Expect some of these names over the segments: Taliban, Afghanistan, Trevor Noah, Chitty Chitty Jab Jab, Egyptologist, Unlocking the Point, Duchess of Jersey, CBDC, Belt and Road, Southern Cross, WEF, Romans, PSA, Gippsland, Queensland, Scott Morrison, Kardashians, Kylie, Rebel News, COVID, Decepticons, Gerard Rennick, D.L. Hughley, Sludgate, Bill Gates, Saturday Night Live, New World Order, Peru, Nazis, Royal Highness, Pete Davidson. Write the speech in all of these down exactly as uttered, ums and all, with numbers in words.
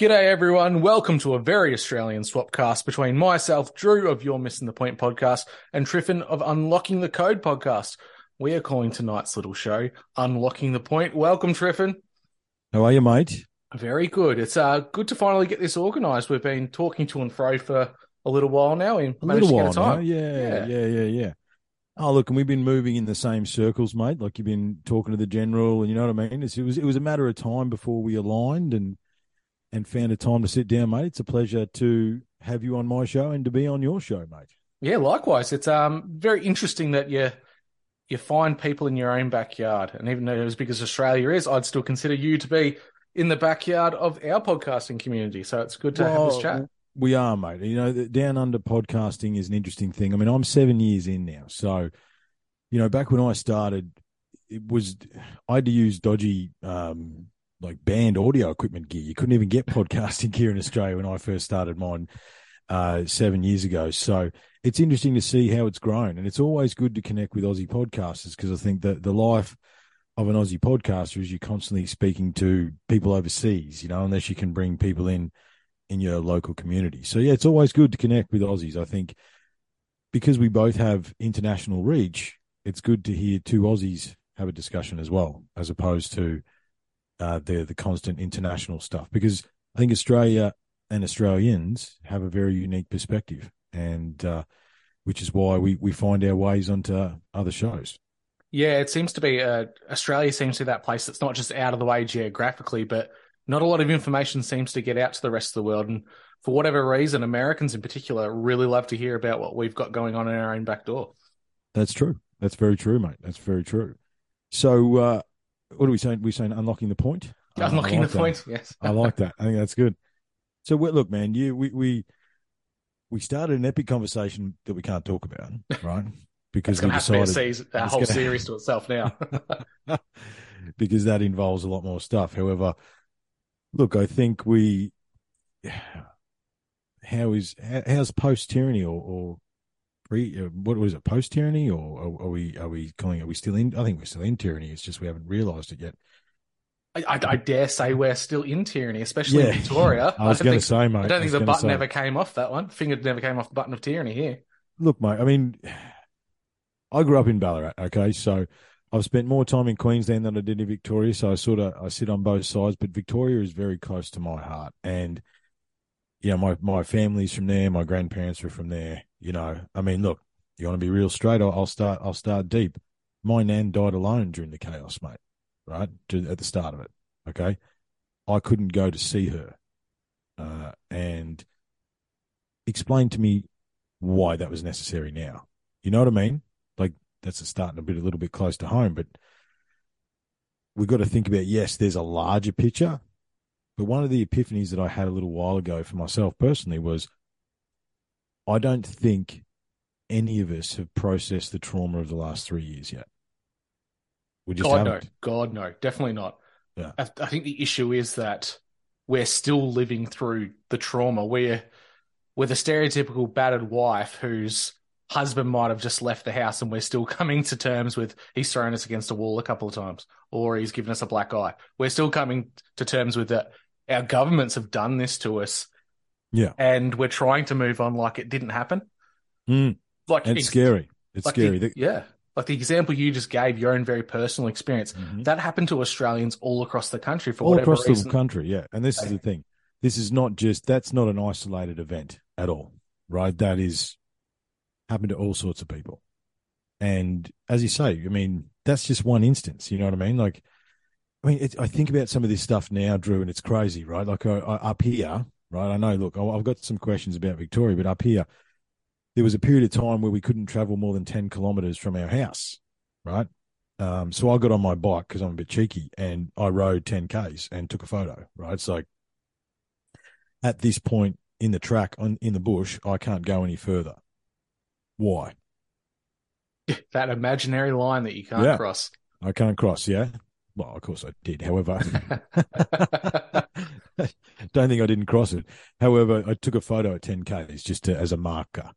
G'day everyone, welcome to a very Australian swapcast between myself, Drew of Your Missing the Point podcast, and Triffon of Unlocking the Code podcast. We are calling tonight's little show Unlocking the Point. Welcome, Triffon. How are you, mate? Very good. It's uh, good to finally get this organised. We've been talking to and fro for a little while now. We a little while now, yeah, yeah, yeah, yeah, yeah. Oh, look, and we've been moving in the same circles, mate. Like you've been talking to the general, and you know what I mean? It's, it was it was a matter of time before we aligned and... and found a time to sit down, mate. It's a pleasure to have you on my show and to be on your show, mate. Yeah, likewise. It's um very interesting that you you find people in your own backyard. And even though as big as Australia is, I'd still consider you to be in the backyard of our podcasting community. So it's good to well, have this chat. We are, mate. You know, the Down Under podcasting is an interesting thing. I mean, I'm seven years in now. So, you know, back when I started, it was I had to use dodgy... Um, like band audio equipment gear. You couldn't even get podcasting gear in Australia when I first started mine uh, seven years ago. So it's interesting to see how it's grown. And it's always good to connect with Aussie podcasters because I think that the life of an Aussie podcaster is you're constantly speaking to people overseas, you know, unless you can bring people in in your local community. So, yeah, it's always good to connect with Aussies. I think because we both have international reach, it's good to hear two Aussies have a discussion as well, as opposed to Uh, the the constant international stuff, because I think Australia and Australians have a very unique perspective, and uh, which is why we, we find our ways onto other shows. Yeah, it seems to be uh, Australia seems to be that place that's not just out of the way geographically, but not a lot of information seems to get out to the rest of the world. And for whatever reason, Americans in particular really love to hear about what we've got going on in our own back door. That's true. That's very true, mate. That's very true. So, uh, what are we saying? We're saying unlocking the point. Unlocking um, like the that. point. Yes, I like that. I think that's good. So look, man, you we we we started an epic conversation that we can't talk about, right? Because we decided to be a, a whole gonna... series to itself now. Because that involves a lot more stuff. However, look, I think we how is how, how's post tyranny or, or what was it, post tyranny, or are, are we are we calling it? Are we still in? I think we're still in tyranny. It's just we haven't realised it yet. I, I, I dare say we're still in tyranny, especially yeah. in Victoria. I was going to say, mate. I don't think the button say. ever came off that one. Finger never came off the button of tyranny here. Look, mate. I mean, I grew up in Ballarat. Okay, so I've spent more time in Queensland than I did in Victoria. So I sort of I sit on both sides, but Victoria is very close to my heart, and you know, my my family's from there. My grandparents were from there. You know, I mean, look, you want to be real straight? I'll start. I'll start deep. My nan died alone during the chaos, mate. Right at the start of it. Okay, I couldn't go to see her, uh, and explain to me why that was necessary. Now, you know what I mean? Like that's a starting a bit, a little bit close to home, but we've got to think about. Yes, there's a larger picture, but one of the epiphanies that I had a little while ago for myself personally was, I don't think any of us have processed the trauma of the last three years yet. We just God, haven't. no. God, no. Definitely not. Yeah. I, I think the issue is that we're still living through the trauma. We're, we're the stereotypical battered wife whose husband might have just left the house and we're still coming to terms with he's thrown us against a wall a couple of times or he's given us a black eye. We're still coming to terms with that our governments have done this to us. Yeah, and we're trying to move on like it didn't happen. Mm. Like it's ex- scary. It's like scary. The, yeah, like the example you just gave, your own very personal experience, mm-hmm. that happened to Australians all across the country for all whatever reason. All across the country, yeah. And this okay. is the thing. This is not just that's not an isolated event at all, right? That is happened to all sorts of people. And as you say, I mean, that's just one instance. You know what I mean? Like, I mean, it's, I think about some of this stuff now, Drew, and it's crazy, right? Like I, I, up here. Right, I know, look, I've got some questions about Victoria, but up here, there was a period of time where we couldn't travel more than ten kilometres from our house, right? Um, so I got on my bike because I'm a bit cheeky and I rode ten Ks and took a photo, right? It's like at this point in the track, on, in the bush, I can't go any further. Why? That imaginary line that you can't yeah. cross. I can't cross, yeah. Well, of course I did. However, don't think I didn't cross it. However, I took a photo at ten Ks just to, as a marker.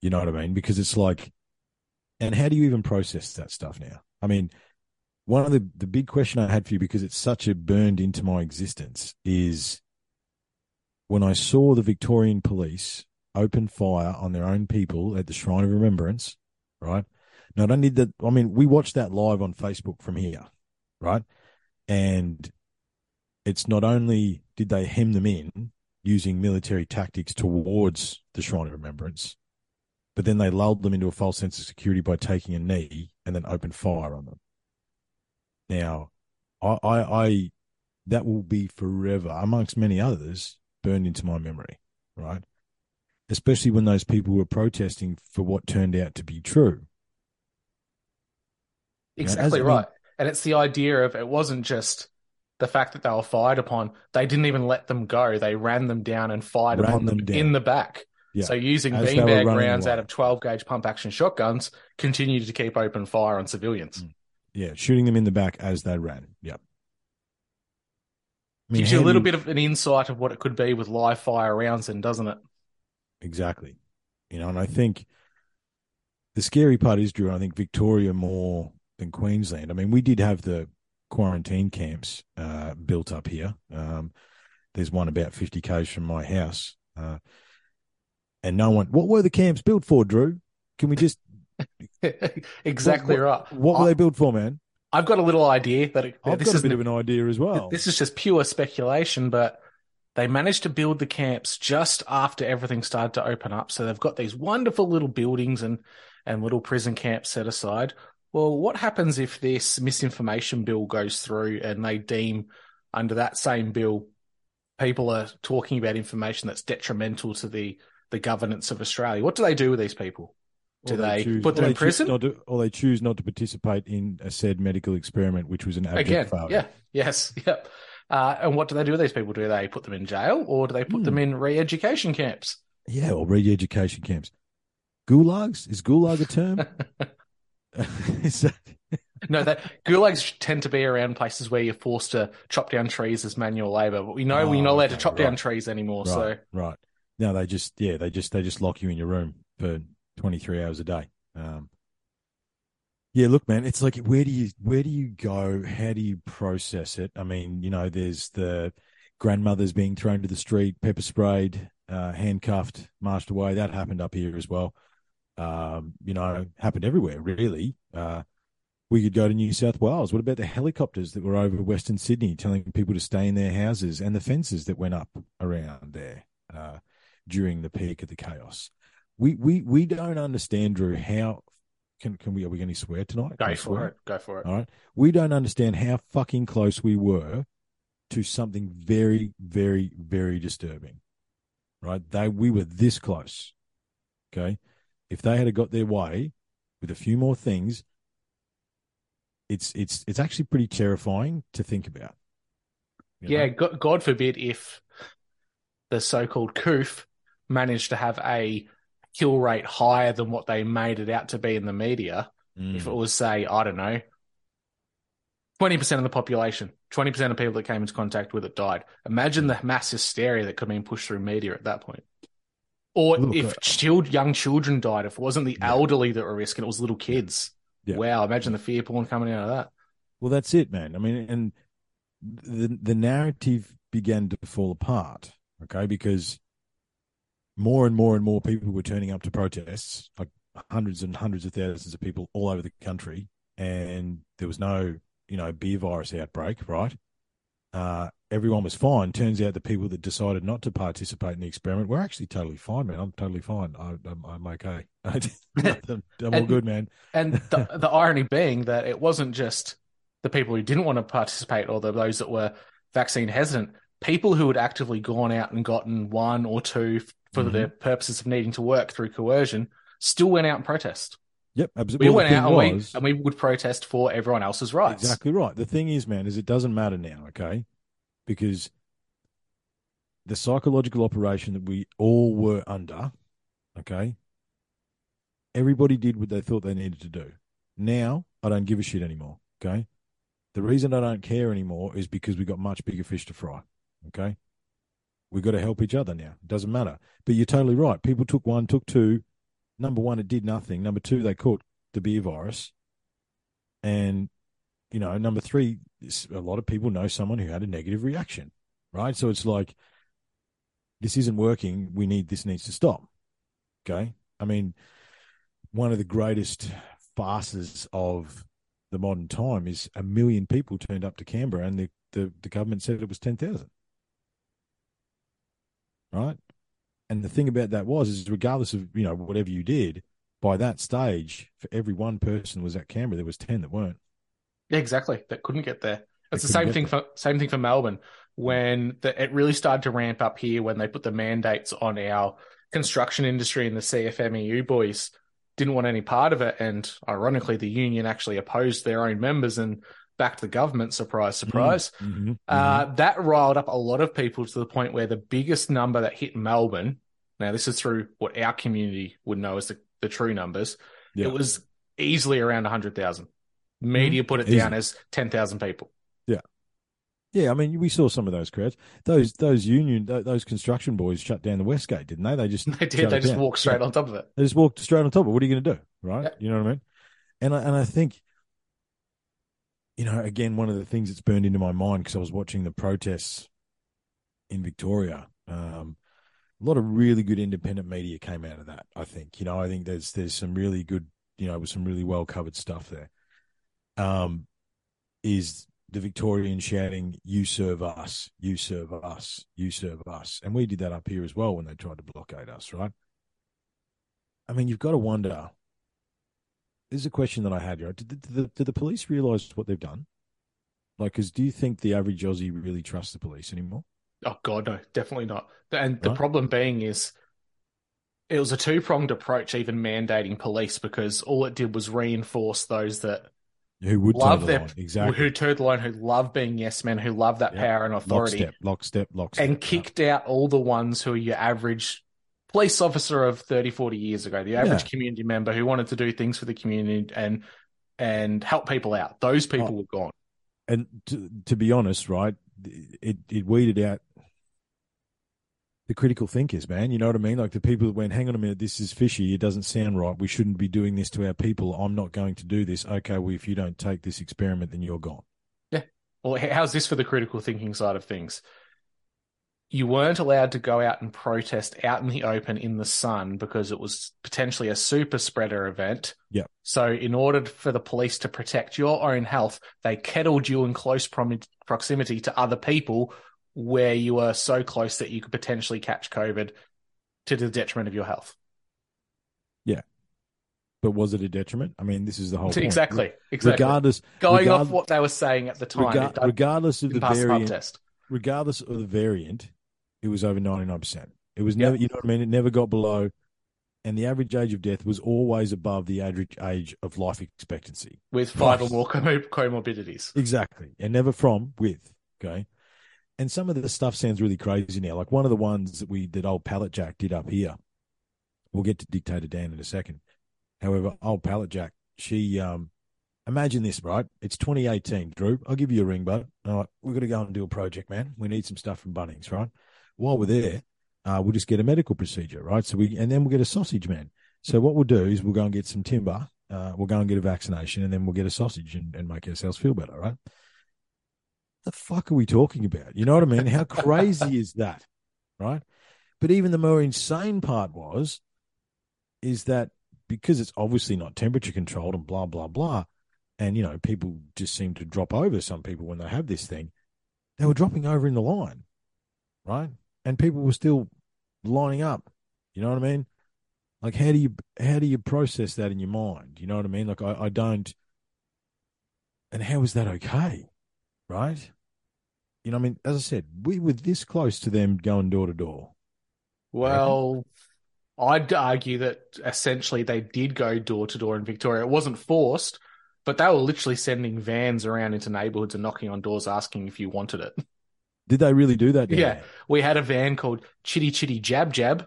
You know what I mean? Because it's like, and how do you even process that stuff now? I mean, one of the, the big question I had for you, because it's such a burned into my existence, is when I saw the Victorian police open fire on their own people at the Shrine of Remembrance, right? Not only that, I mean, we watched that live on Facebook from here, right? And it's not only did they hem them in using military tactics towards the Shrine of Remembrance, but then they lulled them into a false sense of security by taking a knee and then opened fire on them. Now, I, I, I that will be forever, amongst many others, burned into my memory, right? Especially when those people were protesting for what turned out to be true. Exactly, you know, right. Been, and it's the idea of it wasn't just the fact that they were fired upon. They didn't even let them go. They ran them down and fired upon them, them in the back. Yeah. So using beanbag rounds away out of twelve-gauge pump-action shotguns continued to keep open fire on civilians. Yeah, shooting them in the back as they ran. Yeah. I mean, gives you a little bit of an insight of what it could be with live fire rounds then, doesn't it? Exactly. You know, and I think the scary part is, Drew, I think Victoria more than Queensland. I mean, we did have the quarantine camps uh, built up here. Um, there's one about fifty kays from my house. Uh, and no one, what were the camps built for, Drew? Can we just... exactly what, what, right. What were I, they built for, man? I've got a little idea. that it, I've this got a bit of an idea as well. This is just pure speculation, but... They managed to build the camps just after everything started to open up. So they've got these wonderful little buildings and, and little prison camps set aside. Well, what happens if this misinformation bill goes through and they deem under that same bill people are talking about information that's detrimental to the, the governance of Australia? What do they do with these people? Do they, they choose, put them in prison? To, or they choose not to participate in a said medical experiment, which was an abject Again, failure. Yeah, yes, yep. Uh, and what do they do with these people? Do they put them in jail or do they put mm. them in re-education camps? Yeah, or re-education camps. Gulags? Is gulag a term? Is that... no, that, gulags tend to be around places where you're forced to chop down trees as manual labour. But we know oh, we're not allowed okay, to chop right. down trees anymore. Right, so Right. No, they just, yeah, they just they just lock you in your room for twenty-three hours a day. Um, Yeah, look, man, it's like, where do you where do you go? How do you process it? I mean, you know, there's the grandmothers being thrown to the street, pepper sprayed, uh, handcuffed, marched away. That happened up here as well. Um, you know, happened everywhere, really. Uh, we could go to New South Wales. What about the helicopters that were over Western Sydney telling people to stay in their houses and the fences that went up around there uh, during the peak of the chaos? We we we don't understand, Drew, how... Can can we? Are we going to swear tonight? Go for it. Go for it. All right. We don't understand how fucking close we were to something very, very, very disturbing. Right? They we were this close. Okay. If they had got their way with a few more things, it's it's it's actually pretty terrifying to think about. Yeah. God, God forbid if the so-called C O O F managed to have a kill rate higher than what they made it out to be in the media. Mm. If it was, say, I don't know, twenty percent of the population, twenty percent of people that came into contact with it died. Imagine the mass hysteria that could have been pushed through media at that point. Or Look, if uh, child, young children died, if it wasn't the yeah. elderly that were risking, it was little kids. Yeah. Wow, imagine the fear porn coming out of that. Well, that's it, man. I mean, and the the narrative began to fall apart, okay, because more and more and more people were turning up to protests, like hundreds and hundreds of thousands of people all over the country, and there was no, you know, beer virus outbreak, right? Uh, everyone was fine. Turns out the people that decided not to participate in the experiment were actually totally fine, man. I'm totally fine. I, I'm, I'm okay. I'm all and, good, man. And the, the irony being that it wasn't just the people who didn't want to participate or the, those that were vaccine hesitant. People who had actively gone out and gotten one or two for mm-hmm. the purposes of needing to work through coercion still went out and protest. Yep, absolutely. We well, went out and, was, we, and we would protest for everyone else's rights. Exactly right. The thing is, man, is it doesn't matter now, okay? Because the psychological operation that we all were under, okay, everybody did what they thought they needed to do. Now, I don't give a shit anymore, okay? The reason I don't care anymore is because we got much bigger fish to fry. Okay, we've got to help each other now. It doesn't matter. But you're totally right. People took one, took two. Number one, it did nothing. Number two, they caught the beer virus. And, you know, number three, a lot of people know someone who had a negative reaction, right? So it's like this isn't working, we need, this needs to stop. Okay. I mean, one of the greatest farces of the modern time is a million people turned up to Canberra and the, the, the government said it was ten thousand. Right. And the thing about that was, is regardless of, you know, whatever you did, by that stage, for every one person was at Canberra, there was ten that weren't. Yeah, exactly. That couldn't get there. It's the same thing for same thing for Melbourne. When the, it really started to ramp up here, when they put the mandates on our construction industry and the C F M E U boys didn't want any part of it. And ironically, the union actually opposed their own members and backed the government, surprise, surprise. Mm-hmm. Uh, mm-hmm. That riled up a lot of people to the point where the biggest number that hit Melbourne, now this is through what our community would know as the, the true numbers, yeah. It was easily around one hundred thousand. Media mm-hmm. put it Easy. down as ten thousand people. Yeah, I mean, we saw some of those crowds. Those those union, those construction boys shut down the Westgate, didn't they? They just they did. They just down. walked straight yeah. on top of it. They just walked straight on top of it. What are you going to do, right? Yeah. You know what I mean? And I, and I think, you know, again, one of the things that's burned into my mind because I was watching the protests in Victoria. Um, a lot of really good independent media came out of that. I think, you know, I think there's there's some really good, you know, with some really well covered stuff there. Um, is the Victorian shouting, "You serve us, you serve us, you serve us." And we did that up here as well when they tried to blockade us, right? I mean, you've got to wonder, this is a question that I had, right? Did the, did the, did the police realise what they've done? Like, because do you think the average Aussie really trusts the police anymore? Oh, God, no, definitely not. And the right? problem being is it was a two-pronged approach, even mandating police, because all it did was reinforce those that Who would love their exactly? Who towed the line? Who love being yes men? Who love that yep. power and authority? Lockstep, lockstep, lockstep. And kicked no. out all the ones who are your average police officer of thirty, forty years ago, the average yeah. community member who wanted to do things for the community and and help people out. Those people oh. were gone. And to, to be honest, right, it it weeded out the critical thinkers, man. You know what I mean? Like the people that went, hang on a minute, this is fishy. It doesn't sound right. We shouldn't be doing this to our people. I'm not going to do this. Okay, well, if you don't take this experiment, then you're gone. Yeah. Well, how's this for the critical thinking side of things? You weren't allowed to go out and protest out in the open in the sun because it was potentially a super spreader event. Yeah. So in order for the police to protect your own health, they kettled you in close prom- proximity to other people where you were so close that you could potentially catch COVID to the detriment of your health. Yeah. But was it a detriment? I mean, this is the whole thing. Exactly. Exactly. Regardless, Going regard- off what they were saying at the time. Rega- regardless of the variant, the regardless of the variant, it was over ninety-nine percent. It was never, yep. you know what I mean? It never got below. And the average age of death was always above the average age of life expectancy. With five right. or more com- comorbidities. Exactly. And never from, with. Okay. And some of the stuff sounds really crazy now. Like one of the ones that we, that old Palaszczuk did up here, we'll get to Dictator Dan in a second. However, old Palaszczuk, she, um, imagine this, right? It's twenty eighteen, Drew. I'll give you a ring, bud. All right, we've got to go and do a project, man. We need some stuff from Bunnings, right? While we're there, uh, we'll just get a medical procedure, right? So we, and then we'll get a sausage, man. So what we'll do is we'll go and get some timber. Uh, we'll go and get a vaccination and then we'll get a sausage and, and make ourselves feel better, right? The fuck are we talking about? You know what I mean? How crazy is that, right? But even the more insane part was, is that because it's obviously not temperature controlled and blah, blah, blah, and, you know, people just seem to drop over, some people, when they have this thing, they were dropping over in the line, right? And people were still lining up, you know what I mean? Like, how do you, how do you process that in your mind? You know what I mean? Like, I, I don't, and how is that okay? Right? You know, I mean, as I said, we were this close to them going door to door. Well, I'd argue that essentially they did go door to door in Victoria. It wasn't forced, but they were literally sending vans around into neighbourhoods and knocking on doors asking if you wanted it. Did they really do that? Yeah. They? We had a van called Chitty Chitty Jab Jab,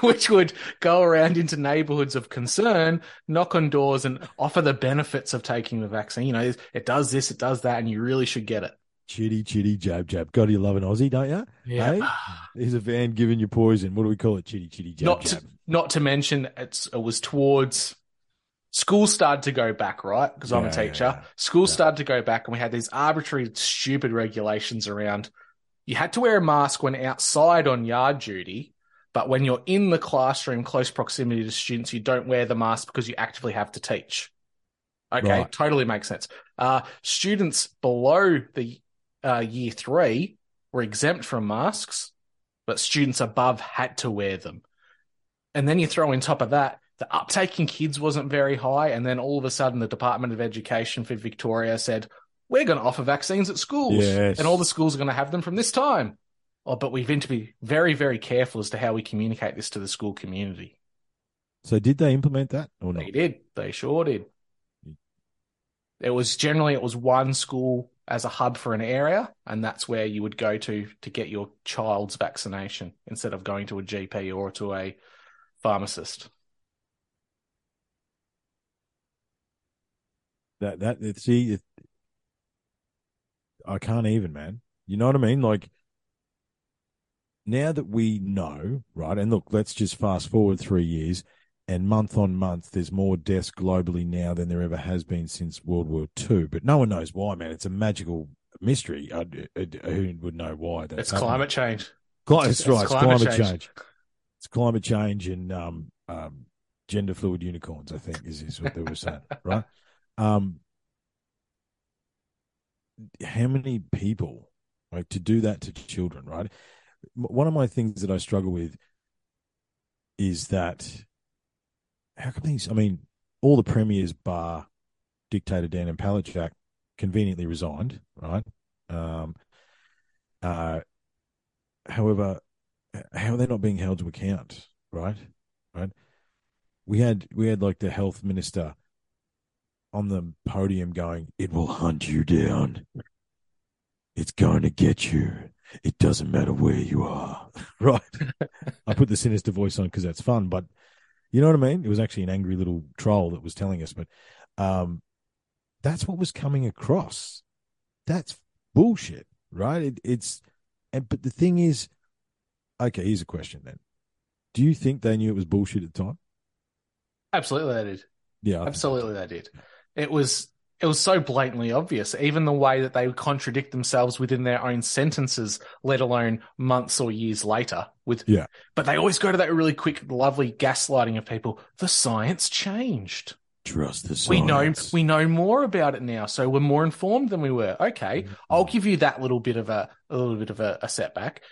which would go around into neighborhoods of concern, knock on doors and offer the benefits of taking the vaccine. You know, it does this, it does that, and you really should get it. Chitty, chitty, jab, jab. God, you love an Aussie, don't you? Yeah. Hey? Here's a van giving you poison. What do we call it? Chitty, chitty, jab, not jab. To, not to mention it's, it was towards school started to go back, right? Because I'm yeah, a teacher. Yeah, yeah. School yeah. started to go back and we had these arbitrary, stupid regulations around You had to wear a mask when outside on yard duty, but when you're in the classroom, close proximity to students, you don't wear the mask because you actively have to teach. Okay, right. Totally makes sense. Uh, students below the uh, year three were exempt from masks, but students above had to wear them. And then you throw on top of that, the uptake in kids wasn't very high, and then all of a sudden the Department of Education for Victoria said, we're going to offer vaccines at schools, yes. and all the schools are going to have them from this time. Oh, but we've been to be very, very careful as to how we communicate this to the school community. So did they implement that or not? They did. They sure did. It was generally, it was one school as a hub for an area, and that's where you would go to to get your child's vaccination instead of going to a G P or to a pharmacist. That, that, see, it, I can't even, man. You know what I mean? Like, now that we know, right, and look, let's just fast forward three years, and month on month, there's more deaths globally now than there ever has been since World War Two. But no one knows why, man. It's a magical mystery. I, I, I, who would know why? That's it's happening. Climate change. Cli- it's, it's right. It's climate, climate change. change. It's climate change and um, um, gender fluid unicorns, I think, is, is what they were saying, right? Um, how many people, like, to do that to children, right? One of my things that I struggle with is that how come these, I mean, all the premiers bar dictator Dan and Palaszczuk conveniently resigned, right? Um, uh, however, how are they not being held to account, right? Right? We had, we had like the health minister on the podium going, it will hunt you down. It's going to get you. It doesn't matter where you are. Right. I put the sinister voice on because that's fun, but you know what I mean? It was actually an angry little troll that was telling us, but um, that's what was coming across. That's bullshit, right? It, it's, and but the thing is, okay, here's a question then. Do you think they knew it was bullshit at the time? Absolutely they did. Yeah. I Absolutely they did. It was... It was so blatantly obvious, even the way that they would contradict themselves within their own sentences, let alone months or years later. With yeah. But they always go to that really quick, lovely gaslighting of people. The science changed. Trust the science. We know, we know more about it now, so we're more informed than we were. Okay, mm-hmm. I'll give you that little bit of a, a little bit of a, a setback.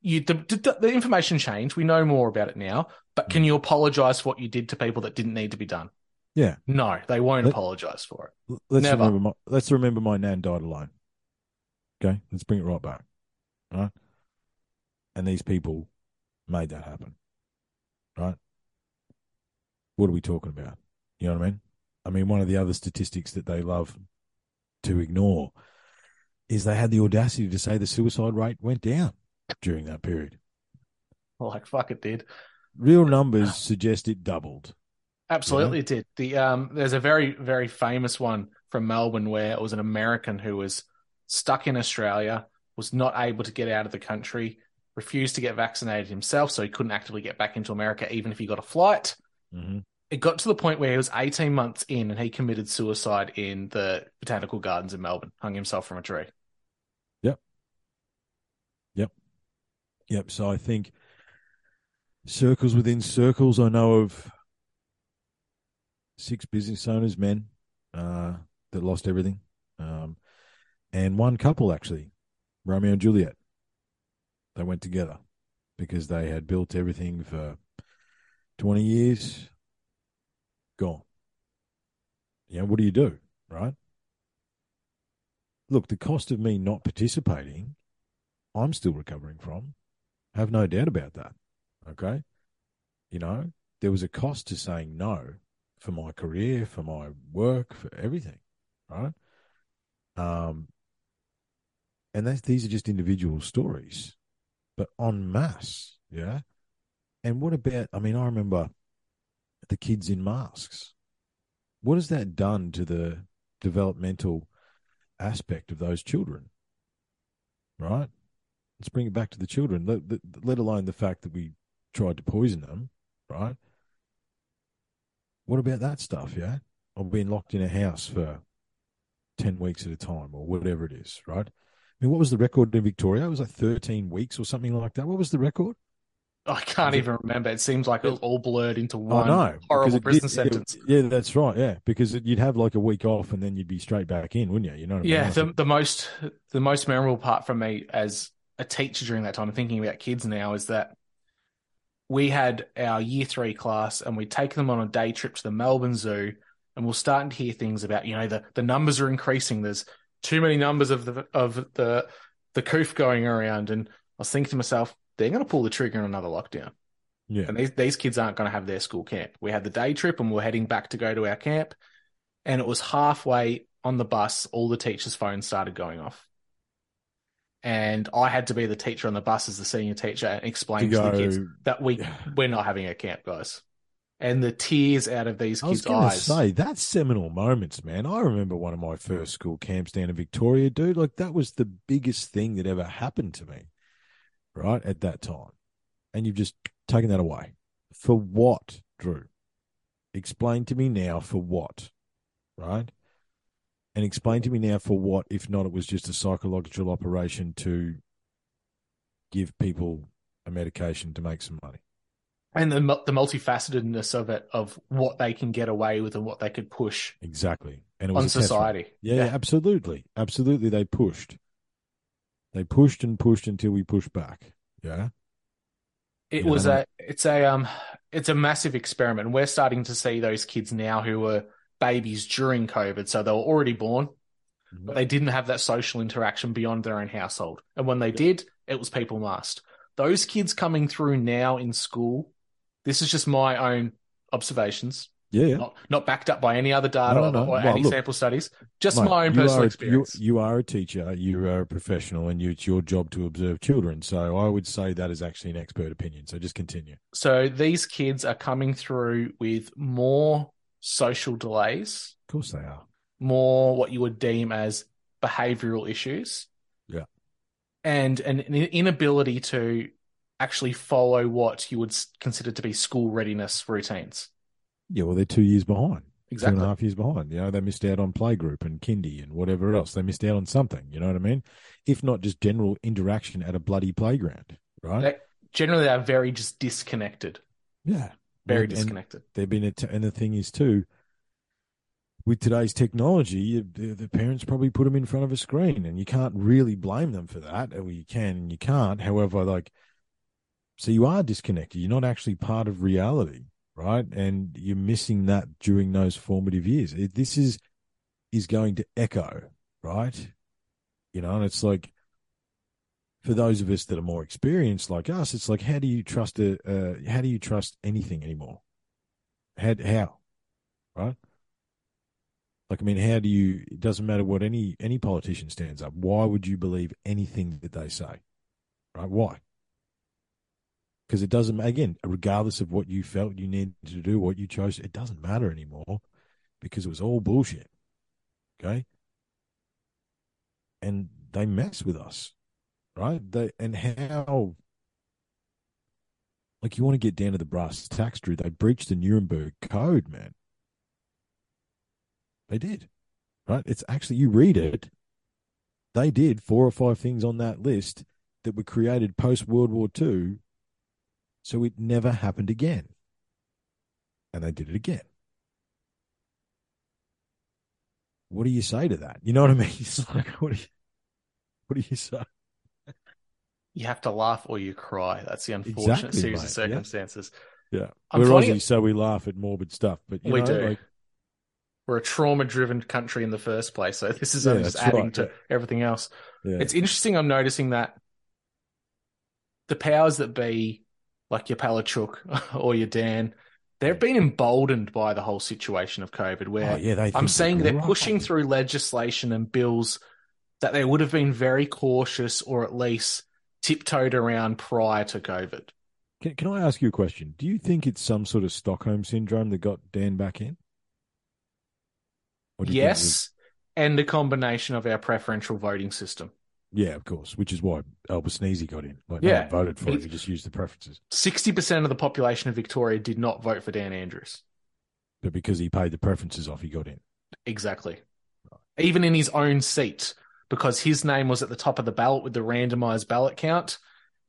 You, the, the, the information changed. We know more about it now, but mm-hmm. can you apologize for what you did to people that didn't need to be done? Yeah. No, they won't Let, apologize for it. Let's Never. Remember my, let's remember my nan died alone. Okay? Let's bring it right back. All right? And these people made that happen. Right? What are we talking about? You know what I mean? I mean, one of the other statistics that they love to ignore is they had the audacity to say the suicide rate went down during that period. Like, fuck, it did. Real numbers suggest it doubled. Absolutely, yeah. It did. The um, there's a very, very famous one from Melbourne where it was an American who was stuck in Australia, was not able to get out of the country, refused to get vaccinated himself, so he couldn't actively get back into America even if he got a flight. Mm-hmm. It got to the point where he was eighteen months in and he committed suicide in the botanical gardens in Melbourne, hung himself from a tree. Yep. Yep. Yep. So I think circles within circles, I know of... Six business owners, men, uh, that lost everything. Um, and one couple, actually, Romeo and Juliet. They went together because they had built everything for twenty years. Gone. You know, what do you do, right? Look, the cost of me not participating, I'm still recovering from. I have no doubt about that, okay? You know, there was a cost to saying no. For my career, for my work, for everything, right? Um, and that's, these are just individual stories, but en masse, yeah? And what about, I mean, I remember the kids in masks. What has that done to the developmental aspect of those children, right? Let's bring it back to the children, let, let, let alone the fact that we tried to poison them, right? What about that stuff, yeah? Or being locked in a house for ten weeks at a time or whatever it is, right? mean, what was the record in Victoria? It was like thirteen weeks or something like that. What was the record? I can't even remember. It seems like it was all blurred into one oh, no, horrible prison did, sentence. It, yeah, that's right. Yeah, because it, you'd have like a week off and then you'd be straight back in, wouldn't you? You know what I mean? Yeah, the, the most the most memorable part for me as a teacher during that time, thinking about kids now, is that we had our year three class and we'd take them on a day trip to the Melbourne Zoo, and we're starting to hear things about, you know, the, the numbers are increasing. There's too many numbers of the of the the coof going around, and I was thinking to myself, they're going to pull the trigger on another lockdown. Yeah. And these, these kids aren't going to have their school camp. We had the day trip and we're heading back to go to our camp. And it was halfway on the bus, all the teachers' phones started going off. And I had to be the teacher on the bus as the senior teacher and explain to, to the kids that we, we're not having a camp, guys. And the tears out of these kids' eyes. I was going to say, that's seminal moments, man. I remember one of my first school camps down in Victoria, dude. Like, that was the biggest thing that ever happened to me. Right, at that time. And you've just taken that away. For what, Drew? Explain to me now for what, right? And explain to me now for what, if not it was just a psychological operation to give people a medication to make some money. And the, the multifacetedness of it, of what they can get away with and what they could push. Exactly. And it was on society. Yeah, yeah, absolutely. Absolutely, they pushed. They pushed and pushed until we pushed back. Yeah, it you was know? a it's a um it's a massive experiment. We're starting to see those kids now who were babies during COVID, so they were already born, mm-hmm. but they didn't have that social interaction beyond their own household. And when they yeah. did, it was people masked. Those kids coming through now in school. This is just my own observations. Yeah, yeah. Not, not backed up by any other data no, no, no. or well, any look, sample studies. Just mate, my own personal a, experience. You, you are a teacher, you are a professional, and you, it's your job to observe children. So I would say that is actually an expert opinion. So just continue. So these kids are coming through with more social delays. Of course they are. More what you would deem as behavioural issues. Yeah. And an inability to actually follow what you would consider to be school readiness routines. Yeah, well, they're two years behind. Exactly. Two and a half years behind. You know, they missed out on playgroup and kindy and whatever else. They missed out on something, you know what I mean? If not just general interaction at a bloody playground, right? They generally, they're very just disconnected. Yeah. Very and, disconnected. And they've been, a t- and the thing is too, with today's technology, the, the parents probably put them in front of a screen, and you can't really blame them for that. Well, you can and you can't. However, like, so you are disconnected. You're not actually part of reality. Right, and you're missing that during those formative years. It, this is is going to echo, right? You know, and it's like for those of us that are more experienced, like us, it's like how do you trust a uh, how do you trust anything anymore? How, how, right? Like, I mean, how do you? It doesn't matter what any any politician stands up. Why would you believe anything that they say? Right? Why? Because it doesn't, again, regardless of what you felt you needed to do, what you chose, it doesn't matter anymore because it was all bullshit, okay? And they mess with us, right? They and how, like you want to get down to the brass tacks, Drew, they breached the Nuremberg Code, man. They did, right? It's actually, you read it, they did four or five things on that list that were created post-World War Two. So it never happened again. And they did it again. What do you say to that? You know what I mean? It's like, what do you, what do you say? You have to laugh or you cry. That's the unfortunate exactly, series mate. of circumstances. Yeah. yeah. We're Aussie, it... so we laugh at morbid stuff. But you We know, do. Like... We're a trauma-driven country in the first place. So this is yeah, just adding right. to yeah. everything else. Yeah. It's interesting. I'm noticing that the powers that be, like your Palaszczuk or your Dan, they've been emboldened by the whole situation of COVID where oh, yeah, they I'm seeing they're, they're right. pushing through legislation and bills that they would have been very cautious or at least tiptoed around prior to COVID. Can, can I ask you a question? Do you think it's some sort of Stockholm syndrome that got Dan back in? Yes, was... and a combination of our preferential voting system. Yeah, of course, which is why Albanese got in. Like, yeah. No one voted for him. He just used the preferences. sixty percent of the population of Victoria did not vote for Dan Andrews. But because he paid the preferences off, he got in. Exactly. Right. Even in his own seat, because his name was at the top of the ballot with the randomized ballot count,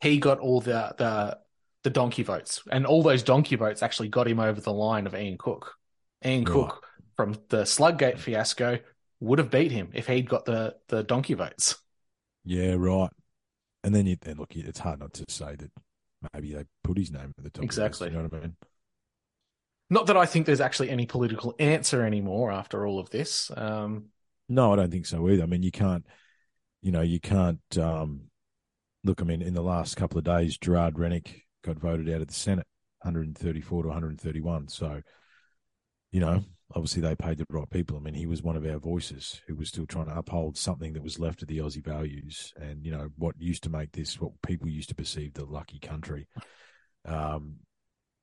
he got all the the, the donkey votes. And all those donkey votes actually got him over the line of Ian Cook. Ian oh. Cook from the Sludgate fiasco would have beat him if he'd got the, the donkey votes. Yeah, right. And then, you, and look, it's hard not to say that maybe they put his name at the top. Exactly. Of this, you know what I mean? Not that I think there's actually any political answer anymore after all of this. Um, no, I don't think so either. I mean, you can't, you know, you can't, um, look, I mean, in the last couple of days, Gerard Rennick got voted out of the Senate, one thirty-four to one thirty-one. So, you know, obviously they paid the right people. I mean, he was one of our voices who was still trying to uphold something that was left of the Aussie values and, you know, what used to make this, what people used to perceive the lucky country, um,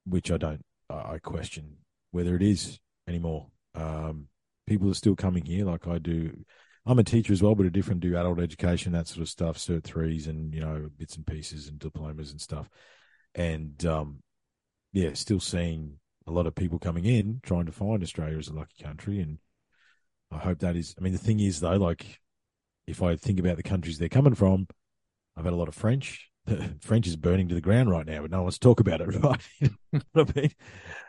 which I don't, I question whether it is anymore. Um, people are still coming here like I do. I'm a teacher as well, but I different do adult education, that sort of stuff, Cert threes and, you know, bits and pieces and diplomas and stuff. And, um, yeah, still seeing a lot of people coming in trying to find Australia as a lucky country. And I hope that is – I mean, the thing is, though, like if I think about the countries they're coming from, I've had a lot of French – French is burning to the ground right now, but no one's talk about it, right? You know what I mean?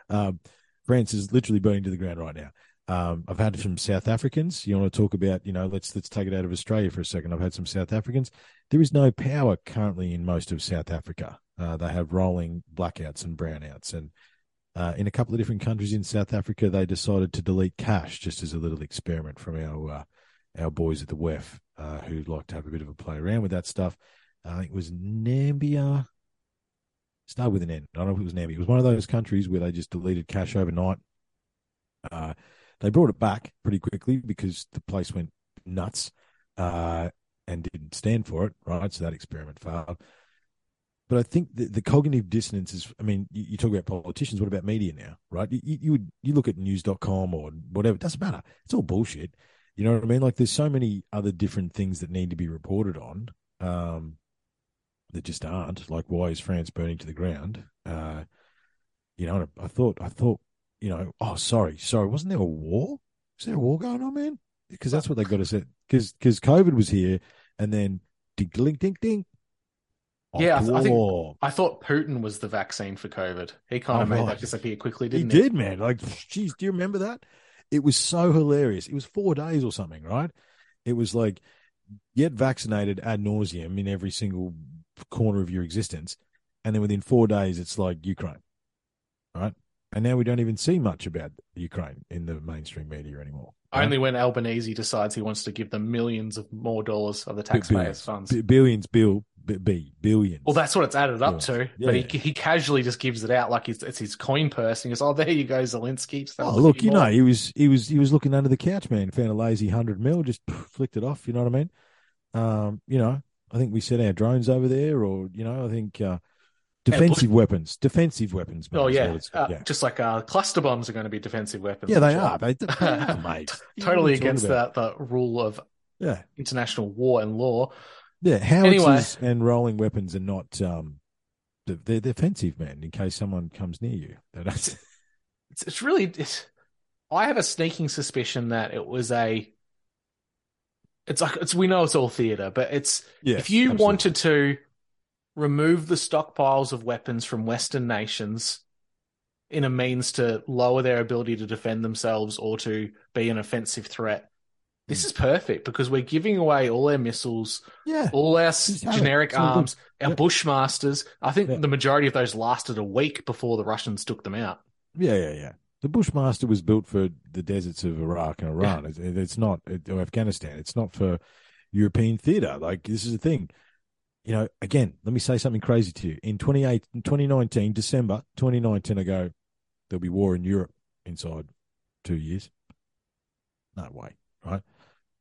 Um, France is literally burning to the ground right now. Um, I've had some South Africans. You want to talk about, you know, let's let's take it out of Australia for a second. I've had some South Africans. There is no power currently in most of South Africa. Uh, they have rolling blackouts and brownouts. And uh, in a couple of different countries in South Africa, they decided to delete cash just as a little experiment from our uh, our boys at the W E F uh, who like to have a bit of a play around with that stuff. I think it was Namibia, started with an N. I don't know if it was Namibia. It was one of those countries where they just deleted cash overnight. Uh, they brought it back pretty quickly because the place went nuts uh, and didn't stand for it, right? So that experiment failed. But I think the, the cognitive dissonance is, I mean, you, you talk about politicians, what about media now, right? You, you, would, you look at news dot com or whatever, it doesn't matter. It's all bullshit. You know what I mean? Like there's so many other different things that need to be reported on. Um, that just aren't. Like, why is France burning to the ground? Uh, you know, I thought, I thought, you know, oh, sorry, sorry, wasn't there a war? Was there a war going on, man? Because that's what they got us at. Because because COVID was here, and then ding, ding, ding, ding. Oh, yeah, I, th- I think I thought Putin was the vaccine for COVID. He kind of oh, made right. that disappear quickly, didn't he? He did, man. Like, geez, do you remember that? It was so hilarious. It was four days or something, right? It was like get vaccinated ad nauseum in every single corner of your existence, and then within four days it's like Ukraine, right? And now we don't even see much about Ukraine in the mainstream media anymore, right? Only when Albanese decides he wants to give them millions of more dollars of the taxpayers' funds. Billions bill b billions. Well, that's what it's added up to. But he he casually just gives it out like it's, it's his coin purse, and he goes, oh, there you go, Zelensky. Oh, look, you know, he was he was he was looking under the couch, man. Found a lazy hundred mil, just flicked it off, you know what I mean? Um you know, I think we sent our drones over there, or, you know, I think uh, defensive yeah, but, weapons, defensive weapons. Man, oh, yeah. So uh, yeah. Just like uh, cluster bombs are going to be defensive weapons. Yeah, they sure. are. They, they are, mate. Totally against the, the rule of yeah. international war and law. Yeah, howitzers anyway. and rolling weapons are not um, – they're, they're defensive, man, in case someone comes near you. It's, it's really it's, – I have a sneaking suspicion that it was a – It's like it's we know it's all theater, but it's yes, if you absolutely. wanted to remove the stockpiles of weapons from Western nations in a means to lower their ability to defend themselves or to be an offensive threat, this mm. is perfect because we're giving away all our missiles, yeah. all our generic it. arms, our yeah. bushmasters. I think yeah. the majority of those lasted a week before the Russians took them out. Yeah, yeah, yeah. The Bushmaster was built for the deserts of Iraq and Iran. Yeah. It's, it's not or Afghanistan. It's not for European theatre. Like, this is the thing. You know, again, let me say something crazy to you. In twenty nineteen, December twenty nineteen, I go, there'll be war in Europe inside two years. No way, right?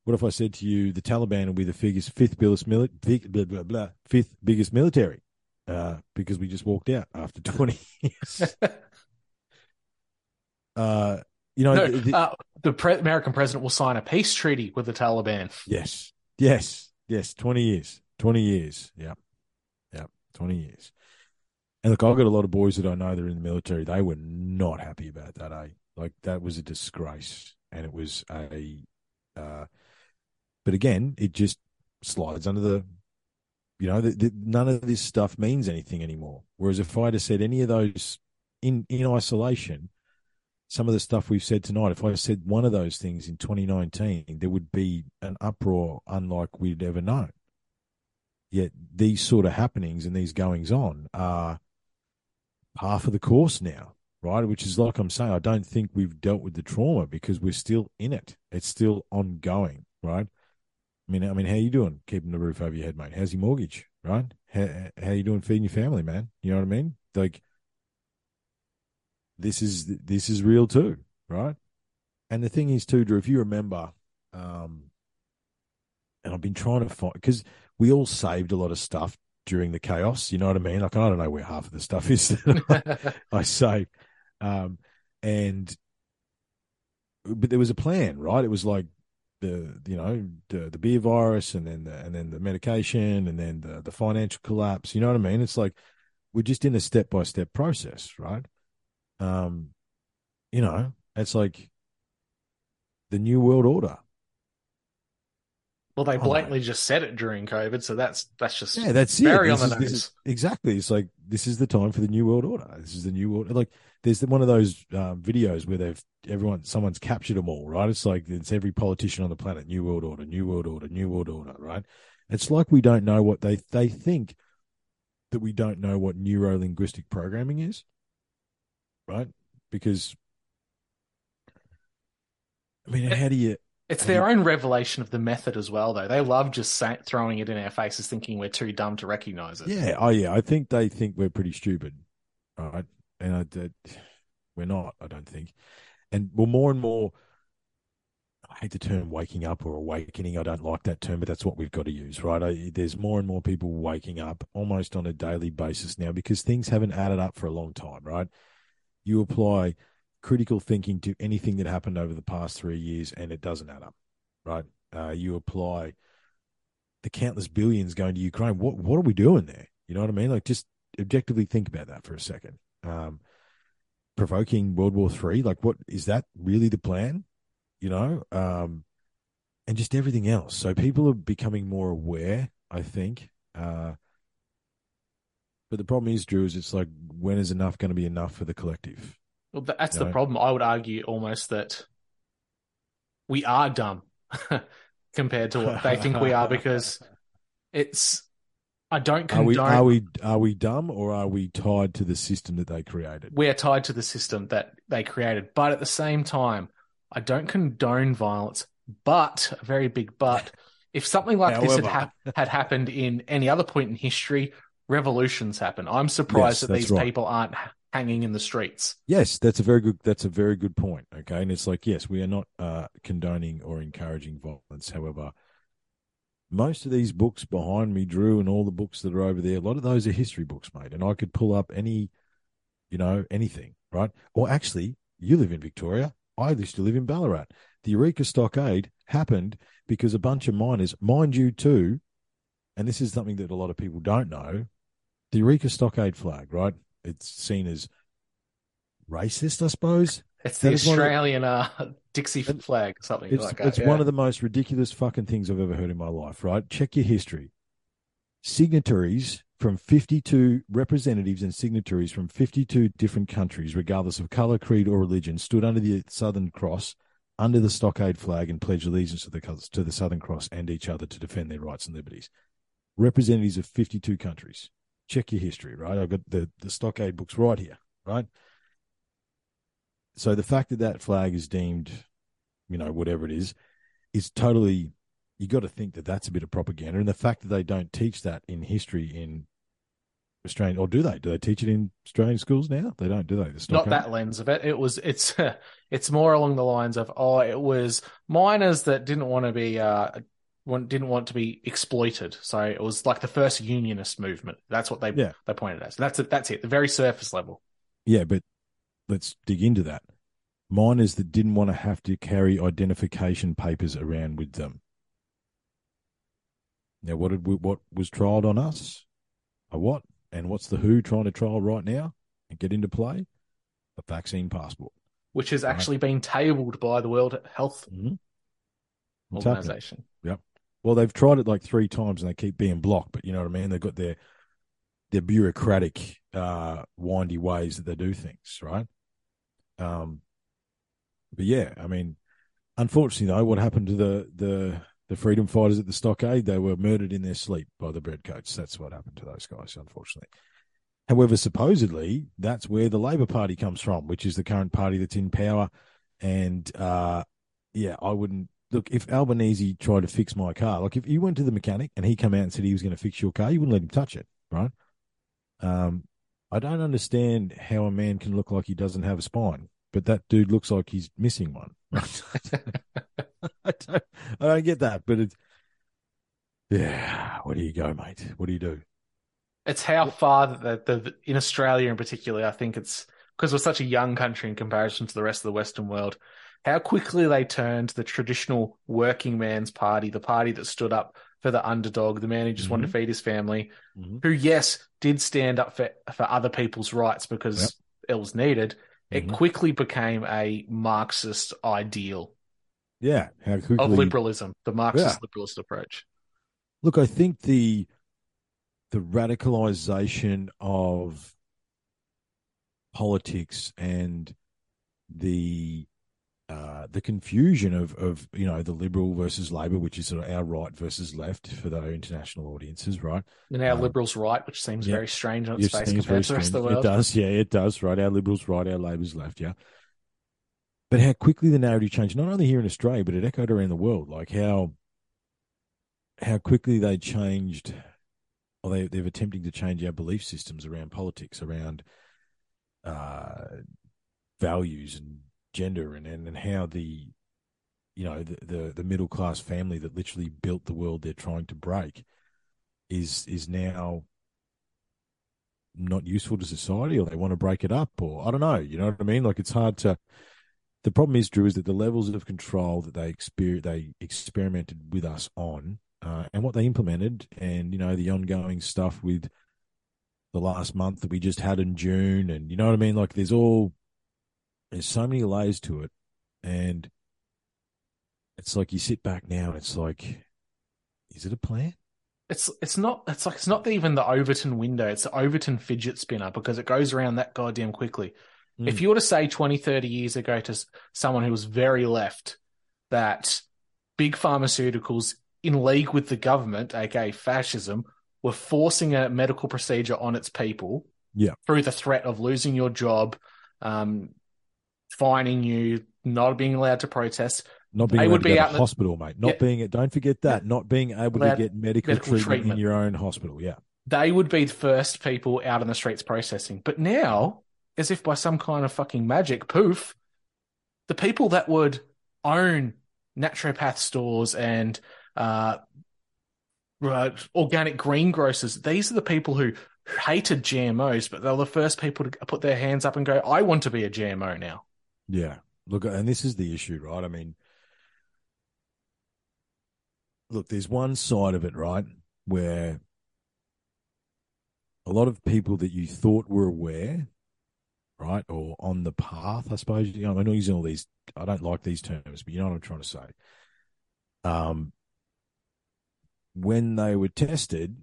What if I said to you the Taliban will be the figures, fifth biggest, mili- big, blah, blah, blah, fifth biggest military uh, because we just walked out after twenty years? Uh, you know, no, the, uh, the pre- American president will sign a peace treaty with the Taliban. Yes, yes, yes. Twenty years, twenty years. Yeah, yeah, twenty years. And look, I've got a lot of boys that I know that are in the military. They were not happy about that. Eh? Like that was a disgrace, and it was a uh, But again, it just slides under the, you know, the, the, none of this stuff means anything anymore. Whereas if I'd have said any of those in, in isolation, some of the stuff we've said tonight, if I said one of those things in twenty nineteen, there would be an uproar unlike we'd ever known. Yet these sort of happenings and these goings on are half of the course now, right? Which is, like I'm saying, I don't think we've dealt with the trauma because we're still in it. It's still ongoing, right? I mean, I mean, how you doing? Keeping the roof over your head, mate. How's your mortgage, right? How, how you doing feeding your family, man? You know what I mean? Like, this is this is real too, right? And the thing is too, Drew, if you remember, um, and I've been trying to find, because we all saved a lot of stuff during the chaos, you know what I mean? Like, I don't know where half of the stuff is that I, I saved. Um, and, but there was a plan, right? It was like, the you know the, the beer virus, and then the, and then the medication, and then the, the financial collapse. You know what I mean? It's like we're just in a step by step process, right? Um, you know, it's like the New World Order. Well, they blatantly just said it during COVID, so that's that's just yeah, that's very it. on this the is, nose. Is, exactly, it's like this is the time for the New World Order. This is the New World. Like, there's one of those um, videos where they've everyone, someone's captured them all, right? It's like it's every politician on the planet. New World Order, New World Order, New World Order, right? It's like we don't know what they they think that we don't know what neuro-linguistic programming is, right? Because I mean, how do you? It's their own revelation of the method as well, though. They love just say, throwing it in our faces, thinking we're too dumb to recognize it. Yeah, oh yeah. I think they think we're pretty stupid, right? And I, that, we're not. I don't think. And well, more and more, I hate the term "waking up" or "awakening." I don't like that term, but that's what we've got to use, right? I, there's more and more people waking up almost on a daily basis now because things haven't added up for a long time, right? You apply critical thinking to anything that happened over the past three years and it doesn't add up, right? Uh, you apply the countless billions going to Ukraine. What what are we doing there? You know what I mean? Like, just objectively think about that for a second. Um, provoking World War Three, like, what is that really the plan? You know, um, and just everything else. So people are becoming more aware, I think. Uh, but the problem is, Drew, is it's like, when is enough going to be enough for the collective? Well, that's the problem. I would argue almost that we are dumb compared to what they think we are, because it's. I don't condone. Are we, are we are we dumb, or are we tied to the system that they created? We are tied to the system that they created, but at the same time, I don't condone violence. But a very big but. If something like However. this had, ha- had happened in any other point in history, revolutions happen. I'm surprised yes, that these right. people aren't hanging in the streets. Yes, that's a very good that's a very good point, okay? And it's like, yes, we are not uh, condoning or encouraging violence. However, most of these books behind me, Drew, and all the books that are over there, a lot of those are history books, mate, and I could pull up any, you know, anything, right? Or actually, you live in Victoria. I used to live in Ballarat. The Eureka Stockade happened because a bunch of miners, mind you too, and this is something that a lot of people don't know, the Eureka Stockade flag, right? It's seen as racist, I suppose. It's the Australian uh, Dixie flag, something like that. It's one of the most ridiculous fucking things I've ever heard in my life, right? Check your history. Signatories from fifty-two representatives and signatories from fifty-two different countries, regardless of colour, creed, or religion, stood under the Southern Cross, under the Stockade flag, and pledged allegiance to the, to the Southern Cross and each other to defend their rights and liberties. Representatives of fifty-two countries. Check your history, right? I've got the, the Stockade books right here, right? So the fact that that flag is deemed, you know, whatever it is, is totally, you got to think that that's a bit of propaganda. And the fact that they don't teach that in history in Australian, or do they? Do they teach it in Australian schools now? They don't, do they? The Stockade. Not that lens of it. It was, it's, it's more along the lines of, oh, it was miners that didn't want to be, uh, didn't want to be exploited. So it was like the first unionist movement. That's what they yeah. they pointed at. So that's it, that's it, the very surface level. Yeah, but let's dig into that. Miners that didn't want to have to carry identification papers around with them. Now, what did we, what was trialled on us? A what? And what's the W H O trying to trial right now and get into play? A vaccine passport. Which has actually right. been tabled by the World Health mm-hmm. Organization. Happening. Yep. Well, they've tried it like three times and they keep being blocked, but you know what I mean? They've got their their bureaucratic, uh, windy ways that they do things, right? Um, but yeah, I mean, unfortunately, though, what happened to the, the, the freedom fighters at the stockade? They were murdered in their sleep by the breadcoats. That's what happened to those guys, unfortunately. However, supposedly, that's where the Labor Party comes from, which is the current party that's in power. And, uh, yeah, I wouldn't... Look, if Albanese tried to fix my car, like if you went to the mechanic and he came out and said he was going to fix your car, you wouldn't let him touch it, right? Um, I don't understand how a man can look like he doesn't have a spine, but that dude looks like he's missing one. I, don't, I don't get that, but it's... Yeah, where do you go, mate? What do you do? It's how far that the, the in Australia in particular, I think it's because we're such a young country in comparison to the rest of the Western world, how quickly they turned the traditional working man's party, the party that stood up for the underdog, the man who just mm-hmm. wanted to feed his family, mm-hmm. who, yes, did stand up for, for other people's rights because yep. it was needed. Mm-hmm. It quickly became a Marxist ideal. Yeah. How quickly... Of liberalism, the Marxist yeah. liberalist approach. Look, I think the... the radicalization of politics and the uh, the confusion of, of, you know, the Liberal versus Labor, which is sort of our right versus left for the international audiences, right? And our um, Liberal's right, which seems yeah, very strange on its face compared to the rest of the world. It does, yeah, it does, right? Our Liberal's right, our Labor's left, yeah. But how quickly the narrative changed, not only here in Australia, but it echoed around the world, like how how quickly they changed... Or they, they're attempting to change our belief systems around politics, around uh, values and gender, and, and, and how the, you know, the, the, the middle class family that literally built the world they're trying to break is is now not useful to society, or they want to break it up, or I don't know. You know what I mean? Like, it's hard to. The problem is, Drew, is that the levels of control that they exper- they experimented with us on. Uh, and what they implemented, and, you know, the ongoing stuff with the last month that we just had in June, and you know what I mean? Like, there's all, there's so many layers to it. And it's like, you sit back now and it's like, is it a plan? It's, it's not, it's like, it's not even the Overton window. It's the Overton fidget spinner, because it goes around that goddamn quickly. Mm. If you were to say twenty, thirty years ago to someone who was very left that big pharmaceuticals in league with the government, aka fascism, were forcing a medical procedure on its people yeah. through the threat of losing your job, um, fining you, not being allowed to protest. Not being they able to be go out to the hospital, mate. Not yeah. being, don't forget that, yeah. not being able allowed to get medical, medical treatment, treatment in your own hospital, yeah. They would be the first people out on the streets protesting. But now, as if by some kind of fucking magic, poof, the people that would own naturopath stores and Uh, uh, organic greengrocers. These are the people who hated G M Os, but they're the first people to put their hands up and go, I want to be a G M O now. Yeah. Look, and this is the issue, right? I mean, look, there's one side of it, right, where a lot of people that you thought were aware, right, or on the path, I suppose, you know, I'm not using all these, I don't like these terms, but you know what I'm trying to say. Um, when they were tested,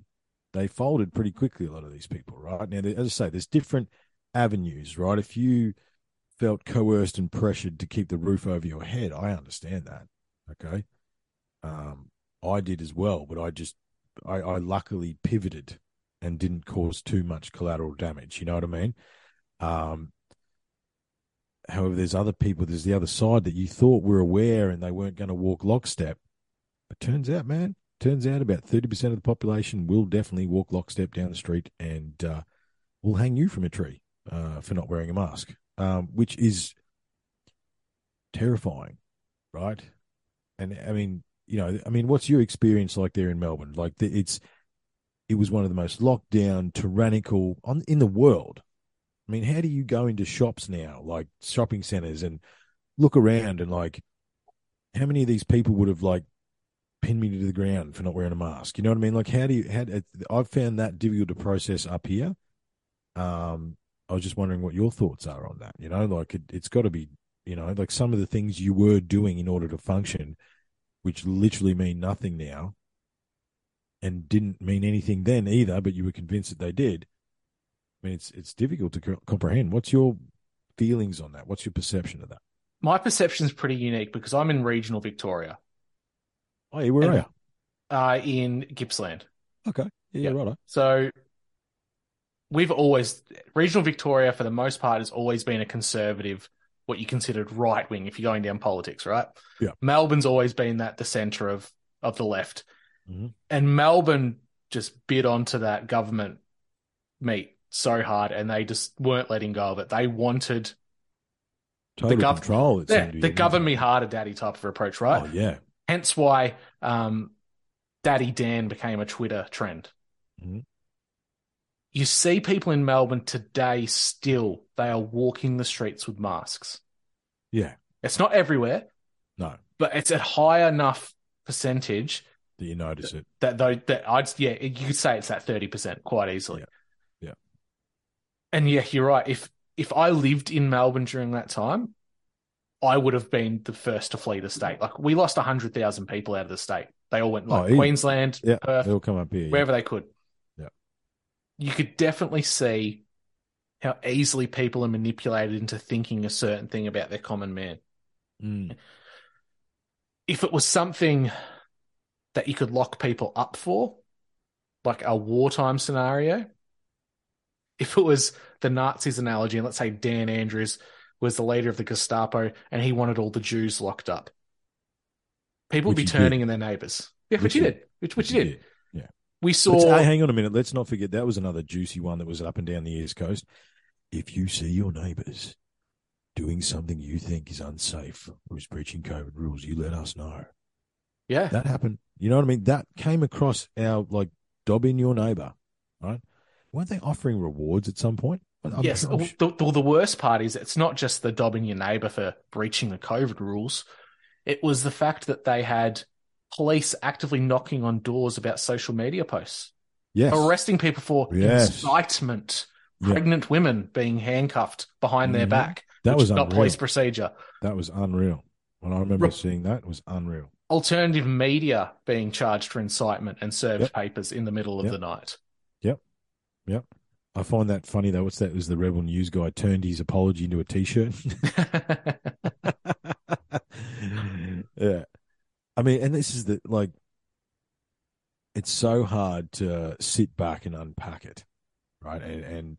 they folded pretty quickly, a lot of these people, right? Now, as I say, there's different avenues, right? If you felt coerced and pressured to keep the roof over your head, I understand that, okay? Um, I did as well, but I just, I, I luckily pivoted and didn't cause too much collateral damage, you know what I mean? Um, however, there's other people, there's the other side that you thought were aware and they weren't going to walk lockstep. It turns out, man, turns out about thirty percent of the population will definitely walk lockstep down the street and uh, will hang you from a tree uh, for not wearing a mask, um, which is terrifying, right? And I mean, you know, I mean, what's your experience like there in Melbourne? Like the, it's, it was one of the most locked down, tyrannical on, in the world. I mean, how do you go into shops now, like shopping centres, and look around and like, how many of these people would have like pinned me to the ground for not wearing a mask? You know what I mean? Like, how do you, how, I've found that difficult to process up here. Um, I was just wondering what your thoughts are on that. You know, like it, it's got to be, you know, like some of the things you were doing in order to function, which literally mean nothing now, and didn't mean anything then either, but you were convinced that they did. I mean, it's it's difficult to co- comprehend. What's your feelings on that? What's your perception of that? My perception is pretty unique because I'm in regional Victoria. Oh, yeah, where and, are you? Uh, in Gippsland. Okay. Yeah, yeah. Right. So we've always, regional Victoria for the most part has always been a conservative, what you considered right wing if you're going down politics, right? Yeah. Melbourne's always been that, the centre of, of the left. Mm-hmm. And Melbourne just bit onto that government meat so hard, and they just weren't letting go of it. They wanted total the gov- control. It yeah, the govern me harder, daddy type of approach, right? Oh, yeah. Hence why um, Daddy Dan became a Twitter trend. Mm-hmm. You see people in Melbourne today still, they are walking the streets with masks. Yeah. It's not everywhere. No. But it's a high enough percentage that you notice it. That though that, that I'd yeah, you could say it's that thirty percent quite easily. Yeah. Yeah. And yeah, you're right. If if I lived in Melbourne during that time, I would have been the first to flee the state. Like we lost a hundred thousand people out of the state. They all went like oh, Queensland, yeah, Perth, they'll come up here, wherever yeah. they could. Yeah. You could definitely see how easily people are manipulated into thinking a certain thing about their common man. Mm. If it was something that you could lock people up for, like a wartime scenario. If it was the Nazis analogy, and let's say Dan Andrews was the leader of the Gestapo and he wanted all the Jews locked up, people would be turning in their neighbours. Yeah, which you did. Which, which you did. Yeah. We saw... Hey, hang on a minute. Let's not forget that was another juicy one that was up and down the East Coast. If you see your neighbours doing something you think is unsafe or is breaching COVID rules, you let us know. Yeah. That happened. You know what I mean? That came across our, like, dob in your neighbour, right? Weren't they offering rewards at some point? I'm yes. Sure. The, the, the worst part is it's not just the dob in your neighbour for breaching the COVID rules. It was the fact that they had police actively knocking on doors about social media posts. Yes. Arresting people for yes. incitement. Yeah. Pregnant women being handcuffed behind mm-hmm. their back. That was unreal. Not police procedure. That was unreal. When I remember Re- seeing that, it was unreal. Alternative media being charged for incitement and served yep. papers in the middle of yep. the night. Yep. Yep. I find that funny, though. What's that? It was the Rebel News guy turned his apology into a T-shirt. Yeah. I mean, and this is the, like, it's so hard to sit back and unpack it, right? And and,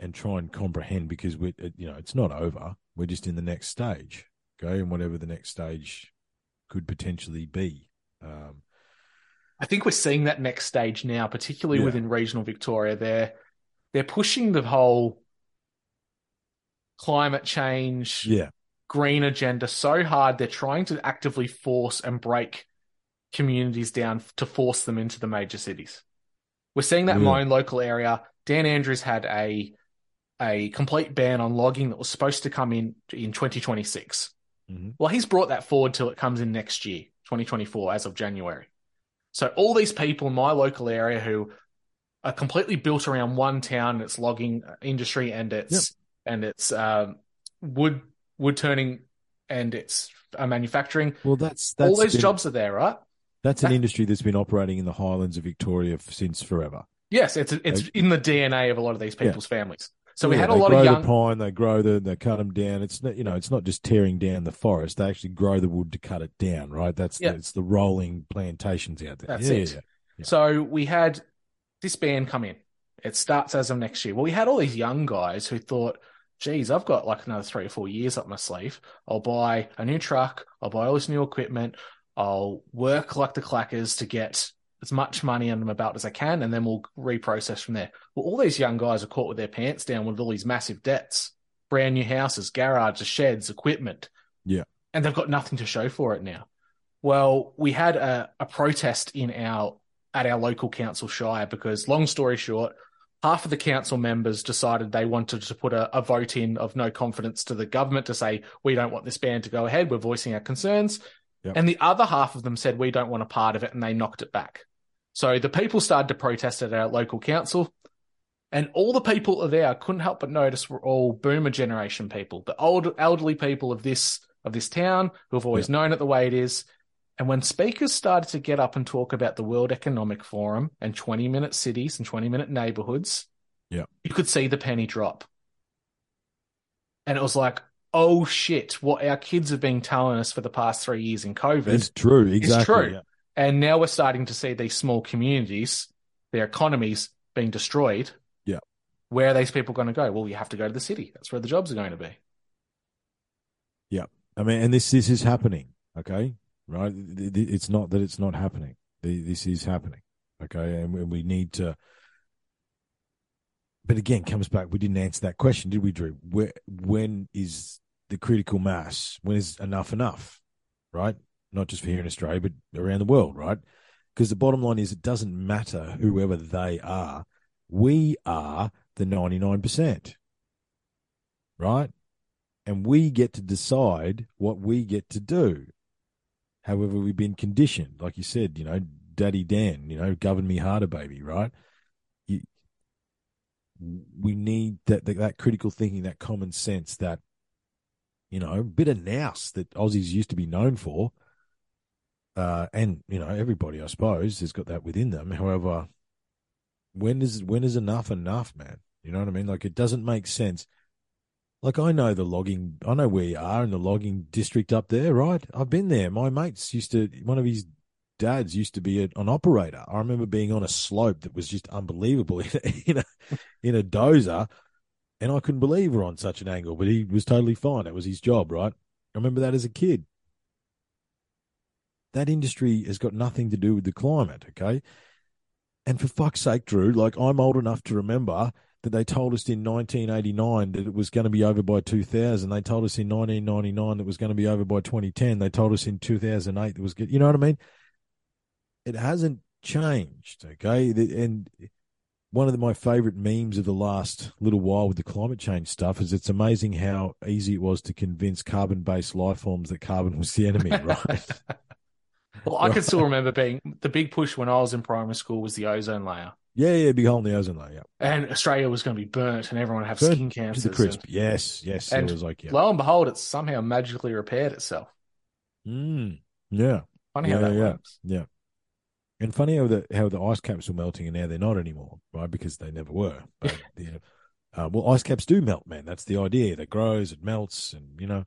and try and comprehend because, we, you know, it's not over. We're just in the next stage, okay? And whatever the next stage could potentially be. Um, I think we're seeing that next stage now, particularly yeah. within regional Victoria. They're, they're pushing the whole climate change, yeah. green agenda so hard. They're trying to actively force and break communities down to force them into the major cities. We're seeing that yeah. in my own local area. Dan Andrews had a a complete ban on logging that was supposed to come in in twenty twenty-six. Mm-hmm. Well, he's brought that forward till it comes in next year, twenty twenty-four, as of January. So all these people in my local area who are completely built around one town, its logging industry and its yep. and its um, wood wood turning and its uh, manufacturing. Well, that's, that's all those been, jobs are there, right? That's that, an industry that's been operating in the Highlands of Victoria since forever. Yes, it's it's they, in the D N A of a lot of these people's yeah. families. So we yeah, had a lot of young... They grow the pine, they grow the, they cut them down. It's not, you know, it's not just tearing down the forest. They actually grow the wood to cut it down, right? That's yeah. the, it's the rolling plantations out there. That's yeah, it. Yeah, yeah. So we had this ban come in. It starts as of next year. Well, we had all these young guys who thought, geez, I've got like another three or four years up my sleeve. I'll buy a new truck. I'll buy all this new equipment. I'll work like the clackers to get as much money under my belt as I can, and then we'll reprocess from there. Well, all these young guys are caught with their pants down with all these massive debts, brand new houses, garages, sheds, equipment. Yeah. And they've got nothing to show for it now. Well, we had a, a protest in our at our local council shire because, long story short, half of the council members decided they wanted to put a, a vote in of no confidence to the government to say, we don't want this ban to go ahead, we're voicing our concerns. Yep. And the other half of them said, we don't want a part of it, and they knocked it back. So the people started to protest at our local council, and all the people there, couldn't help but notice, were all boomer generation people, the old elderly people of this of this town who have always yeah. known it the way it is. And when speakers started to get up and talk about the World Economic Forum and twenty-minute cities and twenty-minute neighborhoods, yeah, you could see the penny drop. And it was like, oh, shit, what our kids have been telling us for the past three years in COVID. It's true, exactly. It's true. Yeah. And now we're starting to see these small communities, their economies being destroyed. Yeah. Where are these people going to go? Well, you have to go to the city. That's where the jobs are going to be. Yeah. I mean, and this this is happening, okay? Right? It's not that it's not happening. This is happening, okay? And we need to... But again, comes back, we didn't answer that question, did we, Drew? Where, when is the critical mass? When is enough enough, right? Not just for here in Australia, but around the world, right? Because the bottom line is it doesn't matter whoever they are. We are the ninety-nine percent, right? And we get to decide what we get to do. However, we've been conditioned. Like you said, you know, Daddy Dan, you know, govern me harder, baby, right? You, we need that, that that critical thinking, that common sense, that, you know, bit of nous that Aussies used to be known for. Uh, and, you know, everybody, I suppose, has got that within them. However, when is when is enough enough, man? You know what I mean? Like, it doesn't make sense. Like, I know the logging, I know where you are in the logging district up there, right? I've been there. My mates used to, one of his dads used to be a, an operator. I remember being on a slope that was just unbelievable in a, in a, in a dozer, and I couldn't believe we're on such an angle, but he was totally fine. That was his job, right? I remember that as a kid. That industry has got nothing to do with the climate, okay? And for fuck's sake, Drew, like, I'm old enough to remember that they told us in nineteen eighty-nine that it was going to be over by two thousand. They told us in nineteen ninety-nine that it was going to be over by twenty ten. They told us in two thousand eight that was good. You know what I mean? It hasn't changed, okay? And one of the, my favorite memes of the last little while with the climate change stuff is it's amazing how easy it was to convince carbon-based life forms that carbon was the enemy, right? Well, I right. can still remember being the big push when I was in primary school was the ozone layer. Yeah, yeah, big hole in the ozone layer. Yeah. And Australia was going to be burnt and everyone would have burnt skin cancers. To the crisp. And, yes, yes. And it was like, yeah. Lo and behold, it somehow magically repaired itself. Mm, yeah. Funny yeah, how that yeah, works. Yeah. yeah. And funny how the, how the ice caps were melting and now they're not anymore, right? Because they never were. But the, uh, well, ice caps do melt, man. That's the idea. That grows, it melts, and, you know.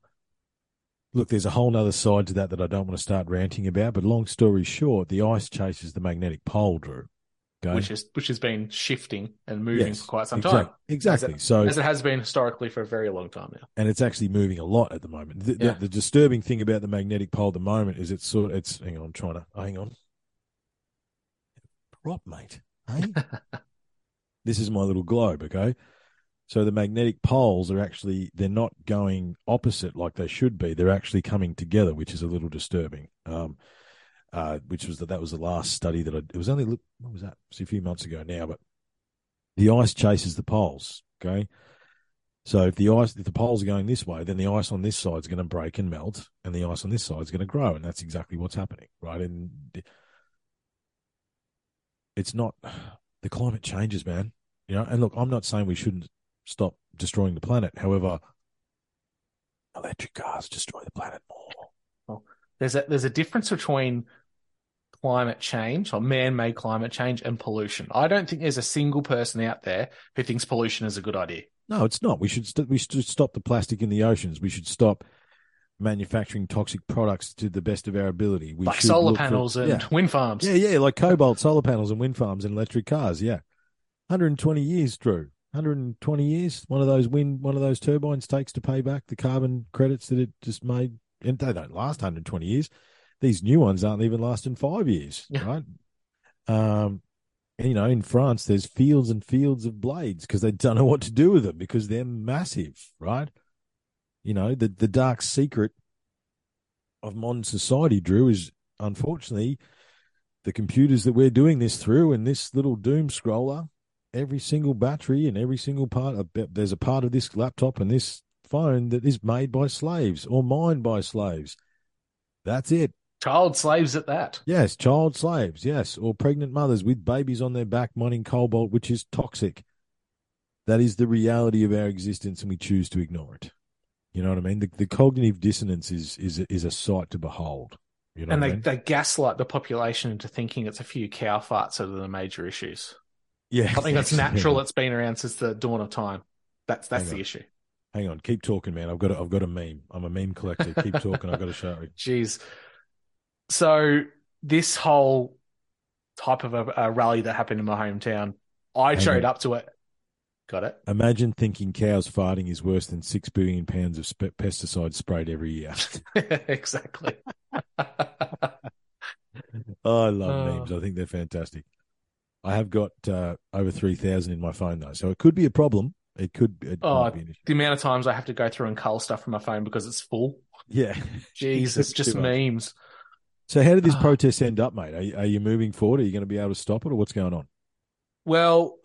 Look, there's a whole other side to that that I don't want to start ranting about, but long story short, the ice chases the magnetic pole, Drew. Okay? Which is which has been shifting and moving yes, for quite some exactly, time. Exactly. As it, so, as it has been historically for a very long time now. And it's actually moving a lot at the moment. The, yeah. the, the disturbing thing about the magnetic pole at the moment is it's sort of, it's, hang on, I'm trying to, oh, hang on. Prop, mate. Hey? This is my little globe, okay? So the magnetic poles are actually, they're not going opposite like they should be. They're actually coming together, which is a little disturbing, um, uh, which was that that was the last study that I, it was only, what was that? It was a few months ago now, but the ice chases the poles, okay? So if the ice, if the poles are going this way, then the ice on this side is going to break and melt, and the ice on this side is going to grow, and that's exactly what's happening, right? And it's not, the climate changes, man. You know, and look, I'm not saying we shouldn't stop destroying the planet. However, electric cars destroy the planet more. Well, there's a there's a difference between climate change or man-made climate change and pollution. I don't think there's a single person out there who thinks pollution is a good idea. No, it's not. We should st- we should stop the plastic in the oceans. We should stop manufacturing toxic products to the best of our ability. We like solar panels for, and yeah. wind farms. Yeah, yeah, like cobalt, solar panels and wind farms and electric cars, yeah. one hundred twenty years, Drew. one hundred twenty years, one of those wind, one of those turbines takes to pay back the carbon credits that it just made. And they don't last one hundred twenty years. These new ones aren't even lasting five years, yeah. right? Um, and, you know, in France, there's fields and fields of blades because they don't know what to do with them because they're massive, right? You know, the, the dark secret of modern society, Drew, is unfortunately the computers that we're doing this through and this little doom scroller. Every single battery and every single part, of, there's a part of this laptop and this phone that is made by slaves or mined by slaves. That's it. Child slaves at that. Yes, child slaves, yes, or pregnant mothers with babies on their back mining cobalt, which is toxic. That is the reality of our existence, and we choose to ignore it. You know what I mean? The, the cognitive dissonance is is is a sight to behold. You know and they, I mean? they gaslight the population into thinking it's a few cow farts that are the major issues. Yeah. Something that's natural, that's been around since the dawn of time. That's that's Hang the on. issue. Hang on, keep talking, man. I've got a, I've got a meme. I'm a meme collector. Keep talking. I've got to show you. Jeez. So this whole type of a, a rally that happened in my hometown, I Hang showed on. up to it. Got it. Imagine thinking cows farting is worse than six billion pounds of sp- pesticides sprayed every year. Exactly. oh, I love oh. memes. I think they're fantastic. I have got uh, over three thousand in my phone though, so it could be a problem. It could. It oh, be an issue. The amount of times I have to go through and cull stuff from my phone because it's full. Yeah, Jesus, just memes. Much. So, how did this oh. protest end up, mate? Are you, are you moving forward? Are you going to be able to stop it, or what's going on? Well,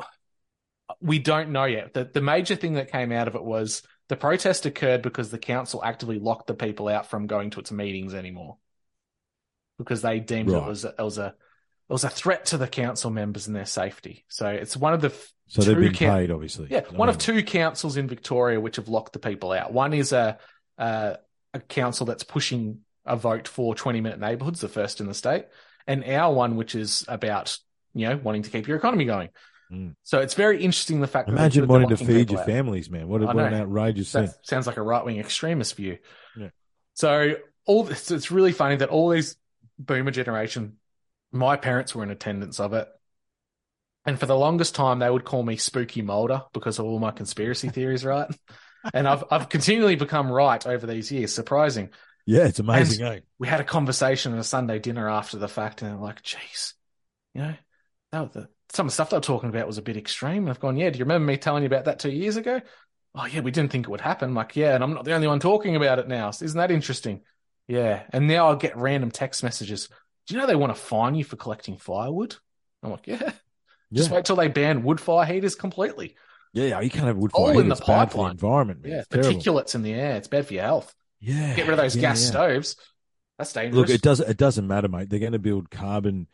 we don't know yet. The, the major thing that came out of it was the protest occurred because the council actively locked the people out from going to its meetings anymore because they deemed right. it was it was a it was a threat to the council members and their safety. So it's one of the so they've been ca- paid, obviously. Yeah, I one mean. of two councils in Victoria which have locked the people out. One is a a, a council that's pushing a vote for twenty-minute neighbourhoods, the first in the state, and our one which is about you know wanting to keep your economy going. So it's very interesting the fact Imagine that... Imagine wanting to feed your out. families, man. What, what an outrageous that thing. Sounds like a right-wing extremist view. Yeah. So all this, it's really funny that all these boomer generation, my parents were in attendance of it. And for the longest time, they would call me Spooky Mulder because of all my conspiracy theories, right? And I've I've continually become right over these years. Surprising. Yeah, it's amazing, and eh? We had a conversation at a Sunday dinner after the fact, and I'm like, geez, you know, that was the... Some of the stuff they were talking about was a bit extreme. And I've gone, yeah, do you remember me telling you about that two years ago? Oh, yeah, we didn't think it would happen. I'm like, yeah, and I'm not the only one talking about it now. Isn't that interesting? Yeah. And now I'll get random text messages. Do you know they want to fine you for collecting firewood? I'm like, yeah. yeah. Just wait till they ban wood fire heaters completely. Yeah, yeah you can't have wood fire heaters. All in the pipeline. Environment, man. Yeah, particulates in the air. It's bad for your health. Yeah. Get rid of those yeah, gas yeah. stoves. That's dangerous. Look, it doesn't, it doesn't matter, mate. They're going to build carbon...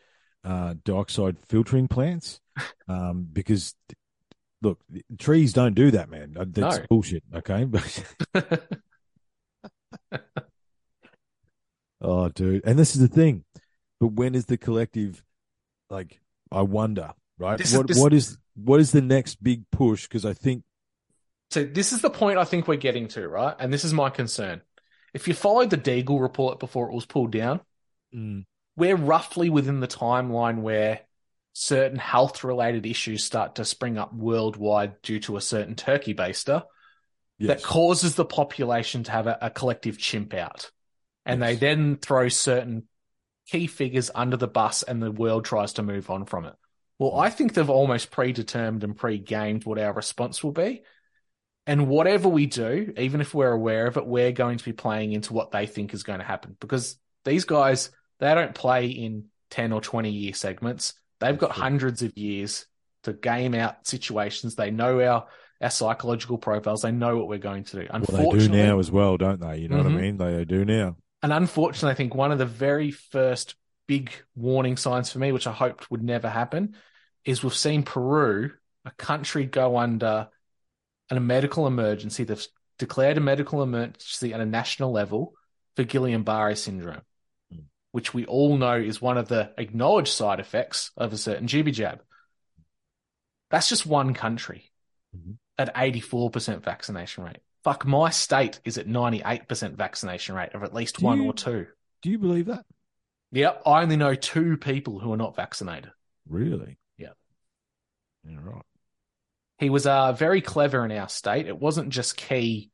Uh, dioxide filtering plants um, because, look, trees don't do that, man. That's no. bullshit, okay? Oh, dude. And this is the thing. But when is the collective, like, I wonder, right? This, what, this, what is what is the next big push? Because I think... So this is the point I think we're getting to, right? And this is my concern. If you followed the Deagle report before it was pulled down... Mm. We're roughly within the timeline where certain health-related issues start to spring up worldwide due to a certain turkey baster yes. that causes the population to have a, a collective chimp out. And yes. they then throw certain key figures under the bus and the world tries to move on from it. Well, I think they've almost predetermined and pre-gamed what our response will be. And whatever we do, even if we're aware of it, we're going to be playing into what they think is going to happen. Because these guys... They don't play in ten or twenty-year segments. They've got hundreds of years to game out situations. They know our, our psychological profiles. They know what we're going to do. Unfortunately, well, they do now as well, don't they? You know mm-hmm. what I mean? They do now. And unfortunately, I think one of the very first big warning signs for me, which I hoped would never happen, is we've seen Peru, a country, go under a medical emergency. They've declared a medical emergency at a national level for Guillain-Barré syndrome, which we all know is one of the acknowledged side effects of a certain jibby jab. That's just one country mm-hmm. at eighty-four percent vaccination rate. Fuck, my state is at ninety-eight percent vaccination rate of at least do one you, or two. Do you believe that? Yep. I only know two people who are not vaccinated. Really? Yep. Yeah, right. He was uh, very clever in our state. It wasn't just key...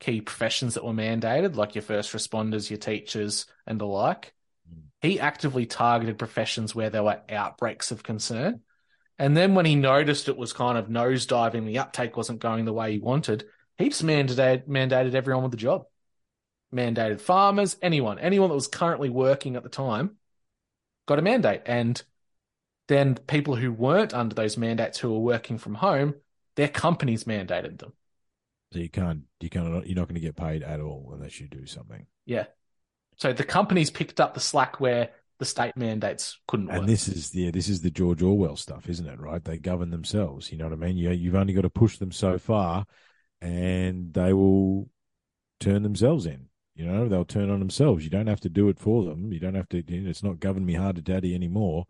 key professions that were mandated, like your first responders, your teachers, and the like. He actively targeted professions where there were outbreaks of concern. And then when he noticed it was kind of nosediving, the uptake wasn't going the way he wanted, he just mandated, mandated everyone with a job. Mandated farmers, anyone, anyone that was currently working at the time got a mandate. And then people who weren't under those mandates who were working from home, their companies mandated them. So you can't, you can't, you're not going to get paid at all unless you do something. Yeah. So the companies picked up the slack where the state mandates couldn't work. And this is the, this is the George Orwell stuff, isn't it? Right? They govern themselves. You know what I mean? You, you've only got to push them so far, and they will turn themselves in. You know, they'll turn on themselves. You don't have to do it for them. You don't have to, you know, it's not govern me harder, daddy, anymore.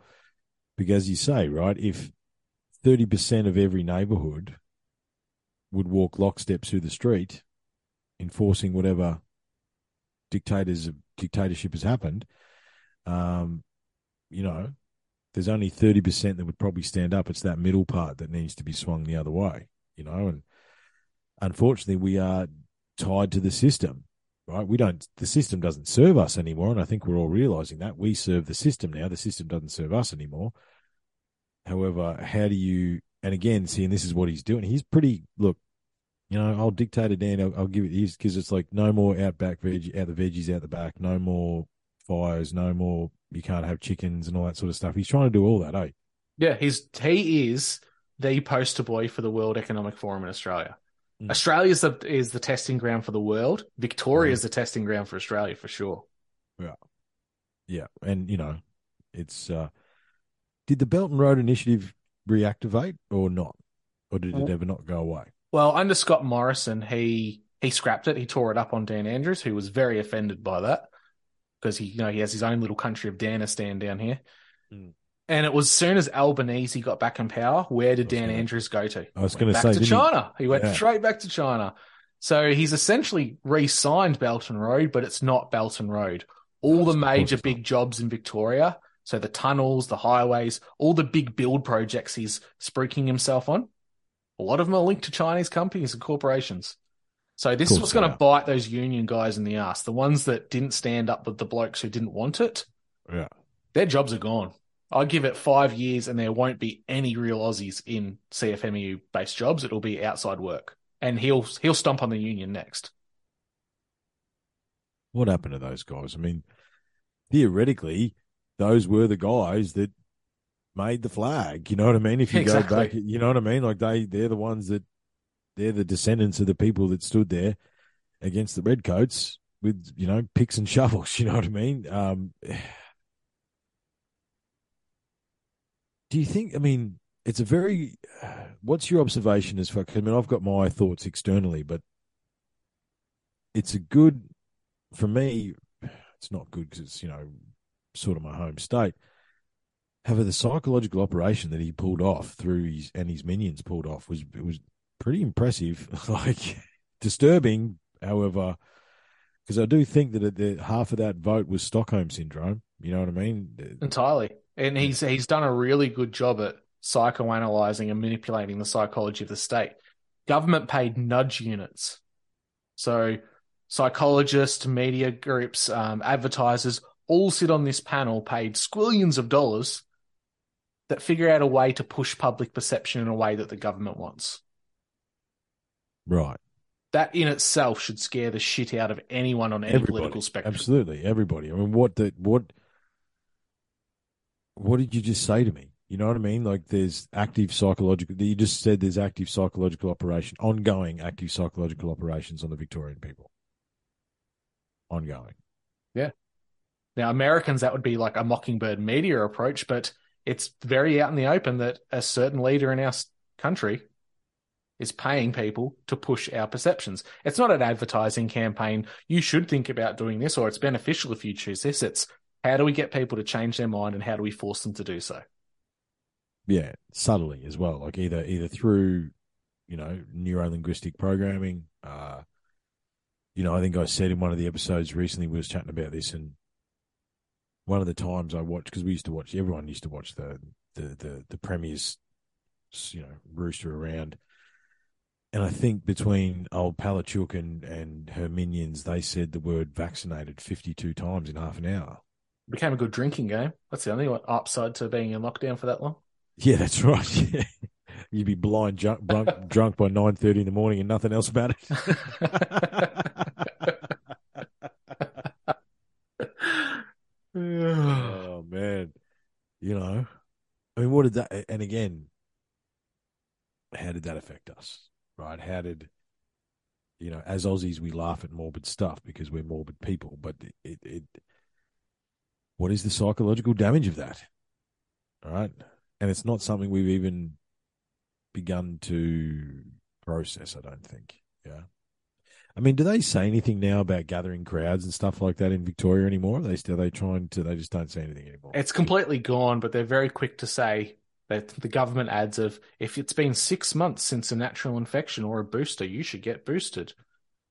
Because you say, right, if thirty percent of every neighborhood would walk lockstep through the street, enforcing whatever dictators dictatorship has happened, um, you know, there's only thirty percent that would probably stand up. It's that middle part that needs to be swung the other way, you know, and unfortunately we are tied to the system, right? We don't, the system doesn't serve us anymore. And I think we're all realizing that we serve the system now. The system doesn't serve us anymore. However, how do you, and again, see, and this is what he's doing. He's pretty, look, you know, I'll dictate to Dan, I'll, I'll give it his, because it's like no more out back veg, out the veggies out the back, no more fires, no more, you can't have chickens and all that sort of stuff. He's trying to do all that, eh? Yeah, he's, he is the poster boy for the World Economic Forum in Australia. Mm. Australia is the, is the testing ground for the world. Victoria mm. is the testing ground for Australia, for sure. Yeah. Yeah, and, you know, it's... Uh, did the Belt and Road Initiative reactivate or not? Or did it ever not go away? Well, under Scott Morrison, he he scrapped it. He tore it up on Dan Andrews, who was very offended by that because he, you know, he has his own little country of Danistan down here. Mm. And it was as soon as Albanese got back in power, where did Dan gonna, Andrews go to? I was going to say... Back to China. He, he went yeah. straight back to China. So he's essentially re-signed Belt and Road, but it's not Belt and Road. All That's the major big jobs in Victoria... So the tunnels, the highways, all the big build projects he's spruiking himself on, a lot of them are linked to Chinese companies and corporations. So this is what's going to bite those union guys in the ass. The ones that didn't stand up with the blokes who didn't want it, yeah, their jobs are gone. I give it five years and there won't be any real Aussies in C F M E U-based jobs. It'll be outside work. And he'll he'll stomp on the union next. What happened to those guys? I mean, theoretically... those were the guys that made the flag. You know what I mean? If you exactly. go back, you know what I mean? Like they, they're the ones that, they're the descendants of the people that stood there against the redcoats with, you know, picks and shovels. You know what I mean? Um, do you think, I mean, it's a very, what's your observation as far, I mean, I've got my thoughts externally, but it's a good, for me, it's not good because it's, you know, sort of my home state. However, the psychological operation that he pulled off through his and his minions pulled off was it was pretty impressive, like disturbing. However, because I do think that the, half of that vote was Stockholm syndrome. You know what I mean? Entirely. And he's he's done a really good job at psychoanalyzing and manipulating the psychology of the state. Government paid nudge units, so psychologists, media groups, um, advertisers. All sit on this panel paid squillions of dollars that figure out a way to push public perception in a way that the government wants. Right. That in itself should scare the shit out of anyone on any everybody, political spectrum. Absolutely, everybody. I mean, what the, what what did you just say to me? You know what I mean? Like there's active psychological... You just said there's active psychological operation, ongoing active psychological operations on the Victorian people. Ongoing. Yeah. Now, Americans, that would be like a Mockingbird media approach, but it's very out in the open that a certain leader in our country is paying people to push our perceptions. It's not an advertising campaign. You should think about doing this, or it's beneficial if you choose this. It's how do we get people to change their mind and how do we force them to do so? Yeah, subtly as well, like either either through, you know, neuro-linguistic programming. Uh, you know, I think I said in one of the episodes recently, we was chatting about this and one of the times I watched, because we used to watch, everyone used to watch the, the, the, the Premier's, you know, rooster around. And I think between old Palaszczuk and, and her minions, they said the word vaccinated fifty-two times in half an hour. It became a good drinking game. That's the only upside to being in lockdown for that long. Yeah, that's right. Yeah. You'd be blind drunk, drunk, drunk by nine thirty in the morning and nothing else about it. Oh, man. You know, I mean, what did that, and again, how did that affect us, right? How did, you know, as Aussies, we laugh at morbid stuff because we're morbid people, but it, it, what is the psychological damage of that? All right. And it's not something we've even begun to process, I don't think. Yeah. I mean, do they say anything now about gathering crowds and stuff like that in Victoria anymore? Are they still, are they trying to, they just don't say anything anymore. It's completely gone, but they're very quick to say that the government adds of, if it's been six months since a natural infection or a booster, you should get boosted.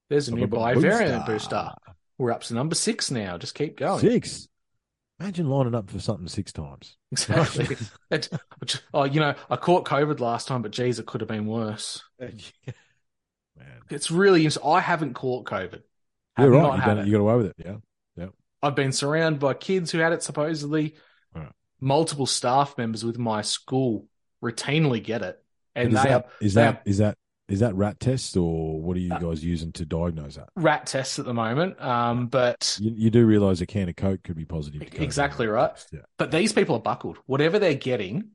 There's a I'm new bivariant booster. booster. We're up to number six now. Just keep going. Six. Imagine lining up for something six times. Exactly. it, oh, you know, I caught COVID last time, but geez, it could have been worse. Man. It's really – I haven't caught COVID. You're right. Not you, had it. You got away with it, yeah. yeah. I've been surrounded by kids who had it supposedly. Right. Multiple staff members with my school routinely get it. And, and is, they that, are, is, they that, are, is that is that rat tests or what are you guys uh, using to diagnose that? Rat tests at the moment. Um, but you, you do realise a can of Coke could be positive to COVID. Exactly right. Yeah. But these people are buckled. Whatever they're getting,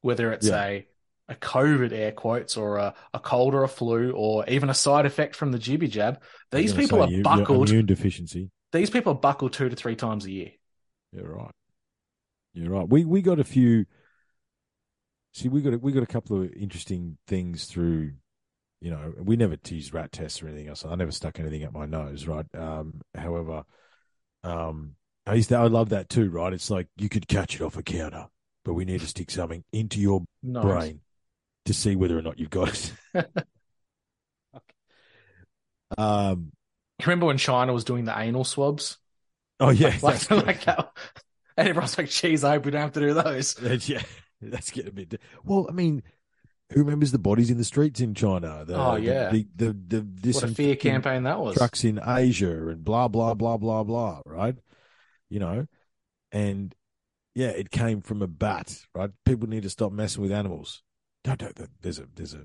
whether it's yeah. a – a COVID air quotes or a, a cold or a flu or even a side effect from the jibby jab, these people are you, buckled. Immune deficiency. These people are buckled two to three times a year. You're right. You're right. We we got a few. See, we got a, we got a couple of interesting things through. You know, we never teased rat tests or anything else. I never stuck anything up my nose, right? Um, however, um, I used to, I love that too, right? It's like you could catch it off a counter, but we need to stick something into your nice. brain to see whether or not you've got it. okay. um, Remember when China was doing the anal swabs? Oh, yeah. Like, like, like that, and everyone's like, geez, I hope we don't have to do those. That's, yeah, that's getting a bit... Well, I mean, who remembers the bodies in the streets in China? The, oh, yeah. The, the, the, the, this what a fear campaign that was. Trucks in Asia and blah, blah, blah, blah, blah, right? You know, and yeah, it came from a bat, right? People need to stop messing with animals. Don't, don't, there's a there's a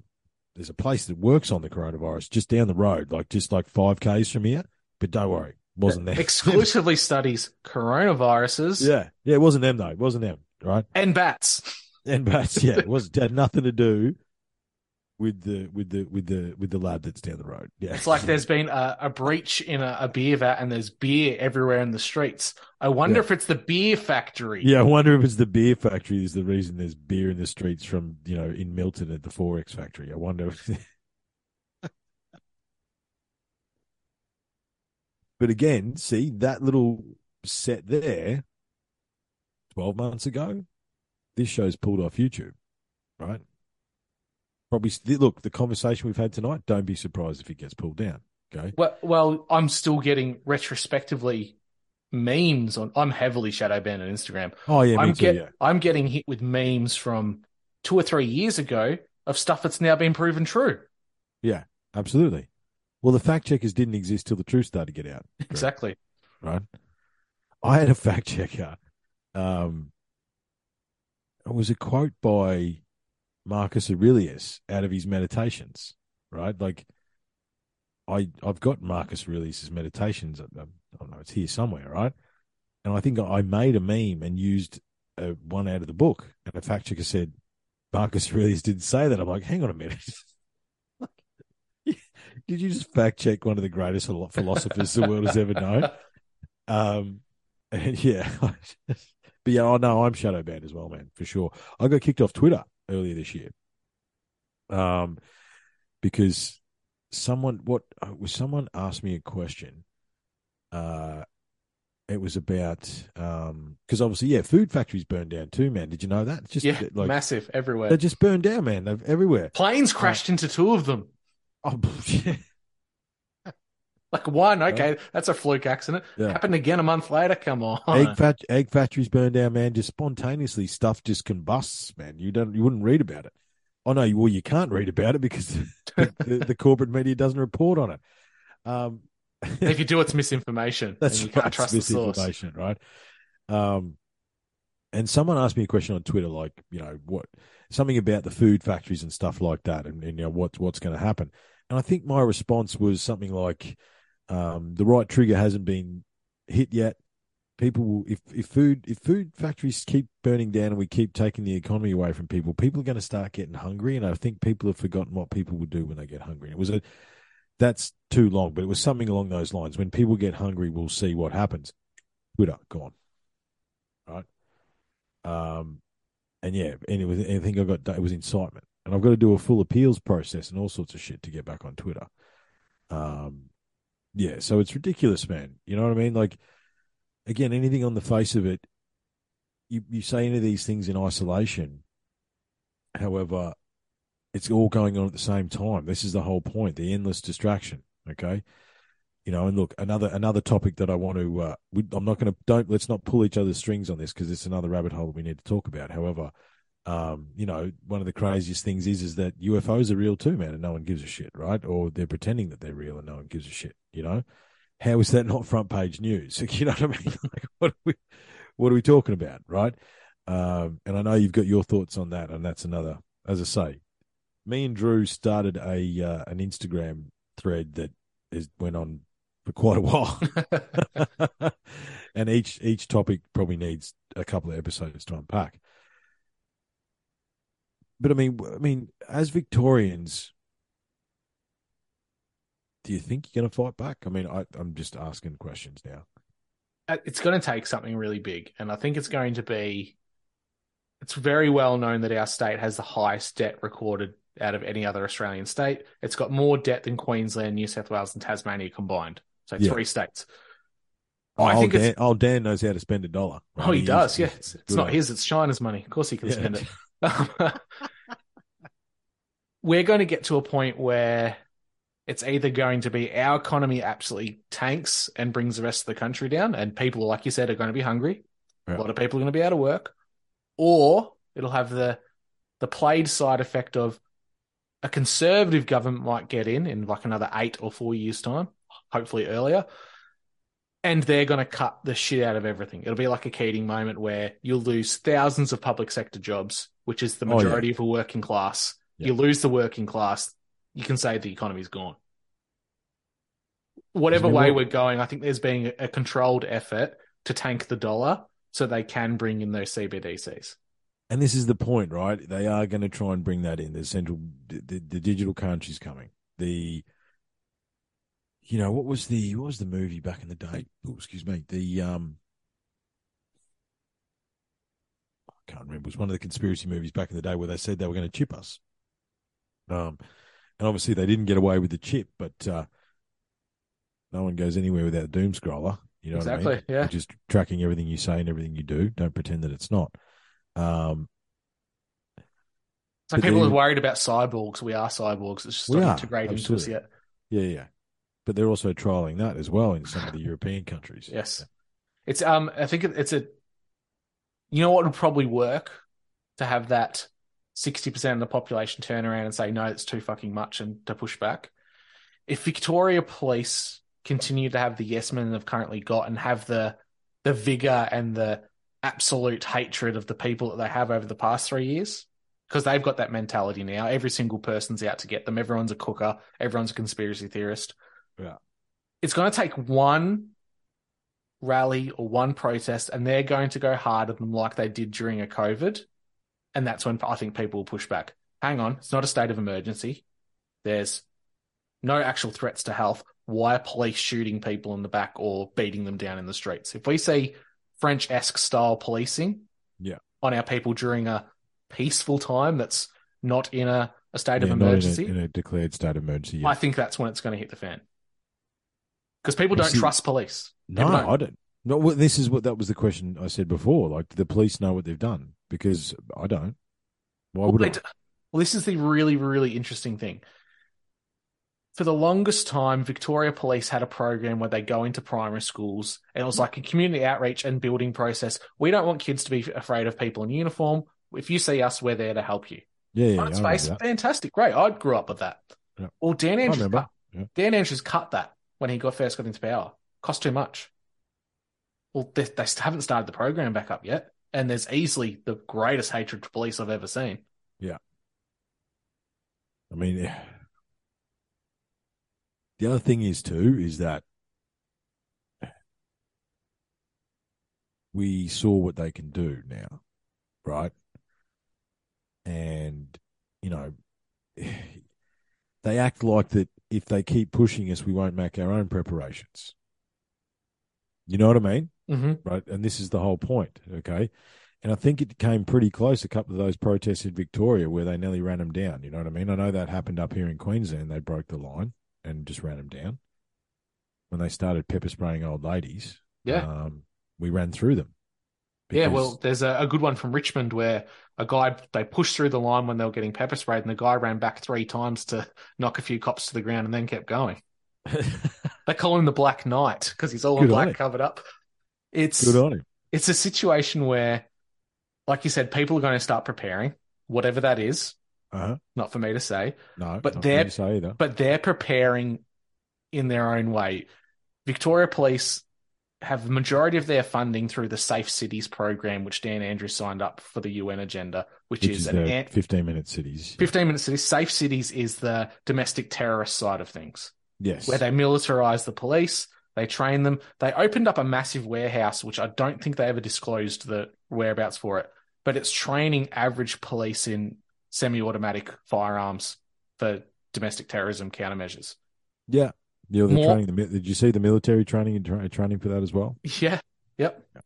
there's a place that works on the coronavirus just down the road, like just like five k's from here. But don't worry, wasn't them. Exclusively studies coronaviruses. Yeah, yeah, it wasn't them though. It wasn't them, right? And bats. And bats. Yeah, it was had nothing to do with the with the with the with the lab that's down the road. Yeah, it's like there's been a, a breach in a, a beer vat, and there's beer everywhere in the streets. I wonder yeah. if it's the beer factory. Yeah, I wonder if it's the beer factory is the reason there's beer in the streets from, you know, in Milton at the Forex factory. I wonder. If... But again, see, that little set there, twelve months ago, this show's pulled off YouTube, right? Probably, look, the conversation we've had tonight, don't be surprised if it gets pulled down, okay? Well, well I'm still getting retrospectively... memes on I'm heavily shadow banned on Instagram. Oh yeah, me I'm too, get, yeah. I'm getting hit with memes from two or three years ago of stuff that's now been proven true. Yeah, absolutely. Well, the fact checkers didn't exist till the truth started to get out. Correct? Exactly. Right. I had a fact checker. Um, it was a quote by Marcus Aurelius out of his Meditations. Right, like. I, I've got Marcus Aurelius' Meditations. I don't know, it's here somewhere, right? And I think I made a meme and used a, one out of the book. And the fact checker said, Marcus Aurelius didn't say that. I'm like, hang on a minute. Did you just fact check one of the greatest philosophers the world has ever known? Um, and yeah. but yeah, oh no, I'm shadow banned as well, man, for sure. I got kicked off Twitter earlier this year um, because... Someone, what was someone asked me a question? Uh, it was about um, because obviously, yeah, food factories burned down too, man. Did you know that? Just yeah, like, massive everywhere. They just burned down, man. They've, everywhere. Planes crashed uh, into two of them. Oh, yeah. Like one, okay, right. That's a fluke accident. Yeah. Happened again a month later. Come on, egg, fat, egg factories burned down, man. Just spontaneously, stuff just combusts, man. You don't, you wouldn't read about it. Oh, no, well, you can't read about it because the, the, the corporate media doesn't report on it. Um, if you do, it's misinformation. That's and you right, can't trust it's misinformation, the source. Right? Um, and someone asked me a question on Twitter, like, you know, what something about the food factories and stuff like that and, and you know, what, what's going to happen. And I think my response was something like, um, the right trigger hasn't been hit yet. People will, if, if food if food factories keep burning down and we keep taking the economy away from people, people are going to start getting hungry, and I think people have forgotten what people will do when they get hungry. It was a that's too long, but it was something along those lines. When people get hungry, we'll see what happens. Twitter gone, right? Um, and yeah, and it was I think I got it was incitement, and I've got to do a full appeals process and all sorts of shit to get back on Twitter. Um, Yeah, so it's ridiculous, man. You know what I mean? Like, again, anything on the face of it, you, you say any of these things in isolation. However, it's all going on at the same time. This is the whole point, the endless distraction, okay? You know, and look, another another topic that I want to, uh, we, I'm not going to, don't, let's not pull each other's strings on this because it's another rabbit hole that we need to talk about. However, um, you know, one of the craziest things is, is that U F Os are real too, man, and no one gives a shit, right? Or they're pretending that they're real and no one gives a shit, you know? How is that not front page news? Like, you know what I mean? Like, what are we, what are we talking about, right? Um, and I know you've got your thoughts on that, and that's another, as I say, me and Drew started a uh, an Instagram thread that is, went on for quite a while, and each each topic probably needs a couple of episodes to unpack. But I mean, I mean, as Victorians, do you think you're going to fight back? I mean, I, I'm just asking questions now. It's going to take something really big, and I think it's going to be. It's very well known that our state has the highest debt recorded out of any other Australian state. It's got more debt than Queensland, New South Wales, and Tasmania combined. So yeah. Three states. Oh, I think Dan, oh, Dan knows how to spend a dollar. Right? Oh, he, he does. Is, yeah, it's, it's not his; it's China's money. Of course, he can yeah. spend it. We're going to get to a point where it's either going to be our economy absolutely tanks and brings the rest of the country down, and people, like you said, are going to be hungry. Yeah. A lot of people are going to be out of work, or it'll have the the played side effect of. A conservative government might get in in like another eight or four years' time, hopefully earlier, and they're going to cut the shit out of everything. It'll be like a Keating moment where you'll lose thousands of public sector jobs, which is the majority oh, yeah. of the working class. Yeah. You lose the working class, you can say the economy's gone. Whatever way we're going, I think there's being a controlled effort to tank the dollar so they can bring in those C B D Cs. And this is the point, right? They are going to try and bring that in. The central, the, the digital currency's coming. The, you know, what was the what was the movie back in the day? Oh, excuse me. The um, I can't remember. It was one of the conspiracy movies back in the day where they said they were going to chip us. Um, and obviously they didn't get away with the chip, but uh, no one goes anywhere without a doom scroller. You know exactly, what I mean? Yeah. They're just tracking everything you say and everything you do. Don't pretend that it's not. Um, it's like people then, are worried about cyborgs. We are cyborgs. It's just not integrated into us yet. Yeah, yeah. But they're also trialing that as well in some of the European countries. Yes. It's um. I think it's a... You know what would probably work? To have that sixty percent of the population turn around and say, no, it's too fucking much, and to push back. If Victoria Police continue to have the yes men they've currently got and have the the vigour and the absolute hatred of the people that they have over the past three years, because they've got that mentality now. Every single person's out to get them. Everyone's a cooker. Everyone's a conspiracy theorist. Yeah. It's going to take one rally or one protest, and they're going to go harder than like they did during a COVID. And that's when I think people will push back. Hang on. It's not a state of emergency. There's no actual threats to health. Why are police shooting people in the back or beating them down in the streets? If we see French-esque style policing yeah. on our people during a peaceful time that's not in a, a state yeah, of emergency. In a, in a declared state of emergency. Yeah. I think that's when it's going to hit the fan. Because people don't see, trust police. No, don't. I don't. No, well, this is what that was the question I said before. Like, the police know what they've done? Because I don't. Why well, would I? Do, well, this is the really, really interesting thing. For the longest time, Victoria Police had a program where they go into primary schools, and it was like a community outreach and building process. We don't want kids to be afraid of people in uniform. If you see us, we're there to help you. Yeah, on its face, fantastic, great. I grew up with that. Yeah. Well, Dan Andrews, cut, yeah. Dan Andrews cut that when he got first got into power. Cost too much. Well, they, they haven't started the program back up yet, and there's easily the greatest hatred to police I've ever seen. Yeah. I mean... Yeah. The other thing is, too, is that we saw what they can do now, right? And, you know, they act like that if they keep pushing us, we won't make our own preparations. You know what I mean? Mm-hmm. Right? And this is the whole point, okay? And I think it came pretty close, a couple of those protests in Victoria where they nearly ran them down, you know what I mean? I know that happened up here in Queensland. They broke the line and just ran them down. when they started pepper spraying old ladies, yeah, um, we ran through them. Because... Yeah, well, there's a, a good one from Richmond where a guy, they pushed through the line when they were getting pepper sprayed, and the guy ran back three times to knock a few cops to the ground and then kept going. They call him the Black Knight because he's all good in black covered up. It's good on him. It's a situation where, like you said, people are going to start preparing, whatever that is. Uh-huh. Not for me to say. No, but not they're, for me to say either. But they're preparing in their own way. Victoria Police have the majority of their funding through the Safe Cities program, which Dan Andrews signed up for the U N agenda, which, which is, is an ant- fifteen-minute cities. fifteen-minute cities. Safe Cities is the domestic terrorist side of things. Yes. Where they militarize the police, they train them. They opened up a massive warehouse, which I don't think they ever disclosed the whereabouts for it, but it's training average police in semi-automatic firearms for domestic terrorism countermeasures. Yeah. Yeah, they're More, training the, did you see the military training and tra- training for that as well? Yeah. Yep. Yeah.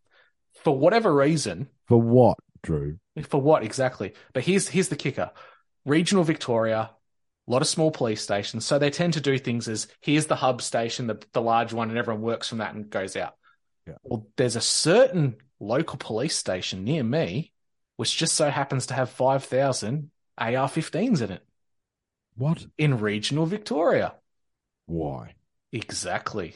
For whatever reason. For what, Drew? For what, exactly. But here's here's the kicker. Regional Victoria, a lot of small police stations, so they tend to do things as, here's the hub station, the, the large one, and everyone works from that and goes out. Yeah. Well, there's a certain local police station near me which just so happens to have five thousand A R fifteens in it. What? In regional Victoria. Why? Exactly.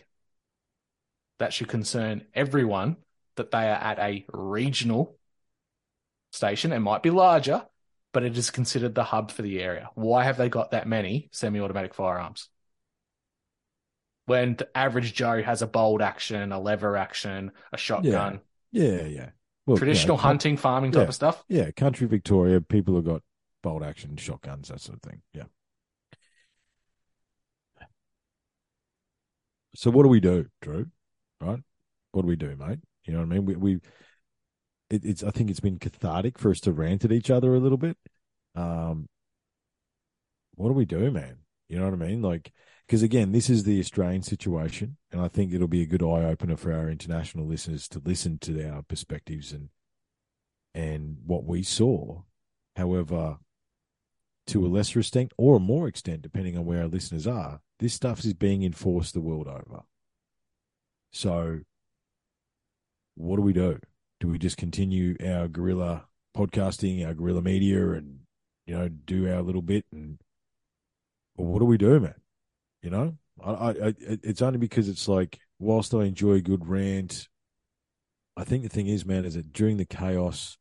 That should concern everyone that they are at a regional station. It might be larger, but it is considered the hub for the area. Why have they got that many semi-automatic firearms? When the average Joe has a bolt action, a lever action, a shotgun. Yeah, yeah, yeah. Well, traditional yeah, hunting, com- farming type yeah, of stuff. Yeah, country Victoria, people have got bolt action, shotguns, that sort of thing. Yeah. So what do we do, Drew? Right? What do we do, mate? You know what I mean? We, we it, it's. I think it's been cathartic for us to rant at each other a little bit. Um, what do we do, man? You know what I mean? Like, because again, this is the Australian situation, and I think it'll be a good eye opener for our international listeners to listen to our perspectives and and what we saw. However, to a lesser extent or a more extent, depending on where our listeners are, this stuff is being enforced the world over. So what do we do? Do we just continue our guerrilla podcasting, our guerrilla media, and, you know, do our little bit? And or what do we do, man? You know, I, I, I, it's only because it's like, whilst I enjoy a good rant, I think the thing is, man, is that during the chaos,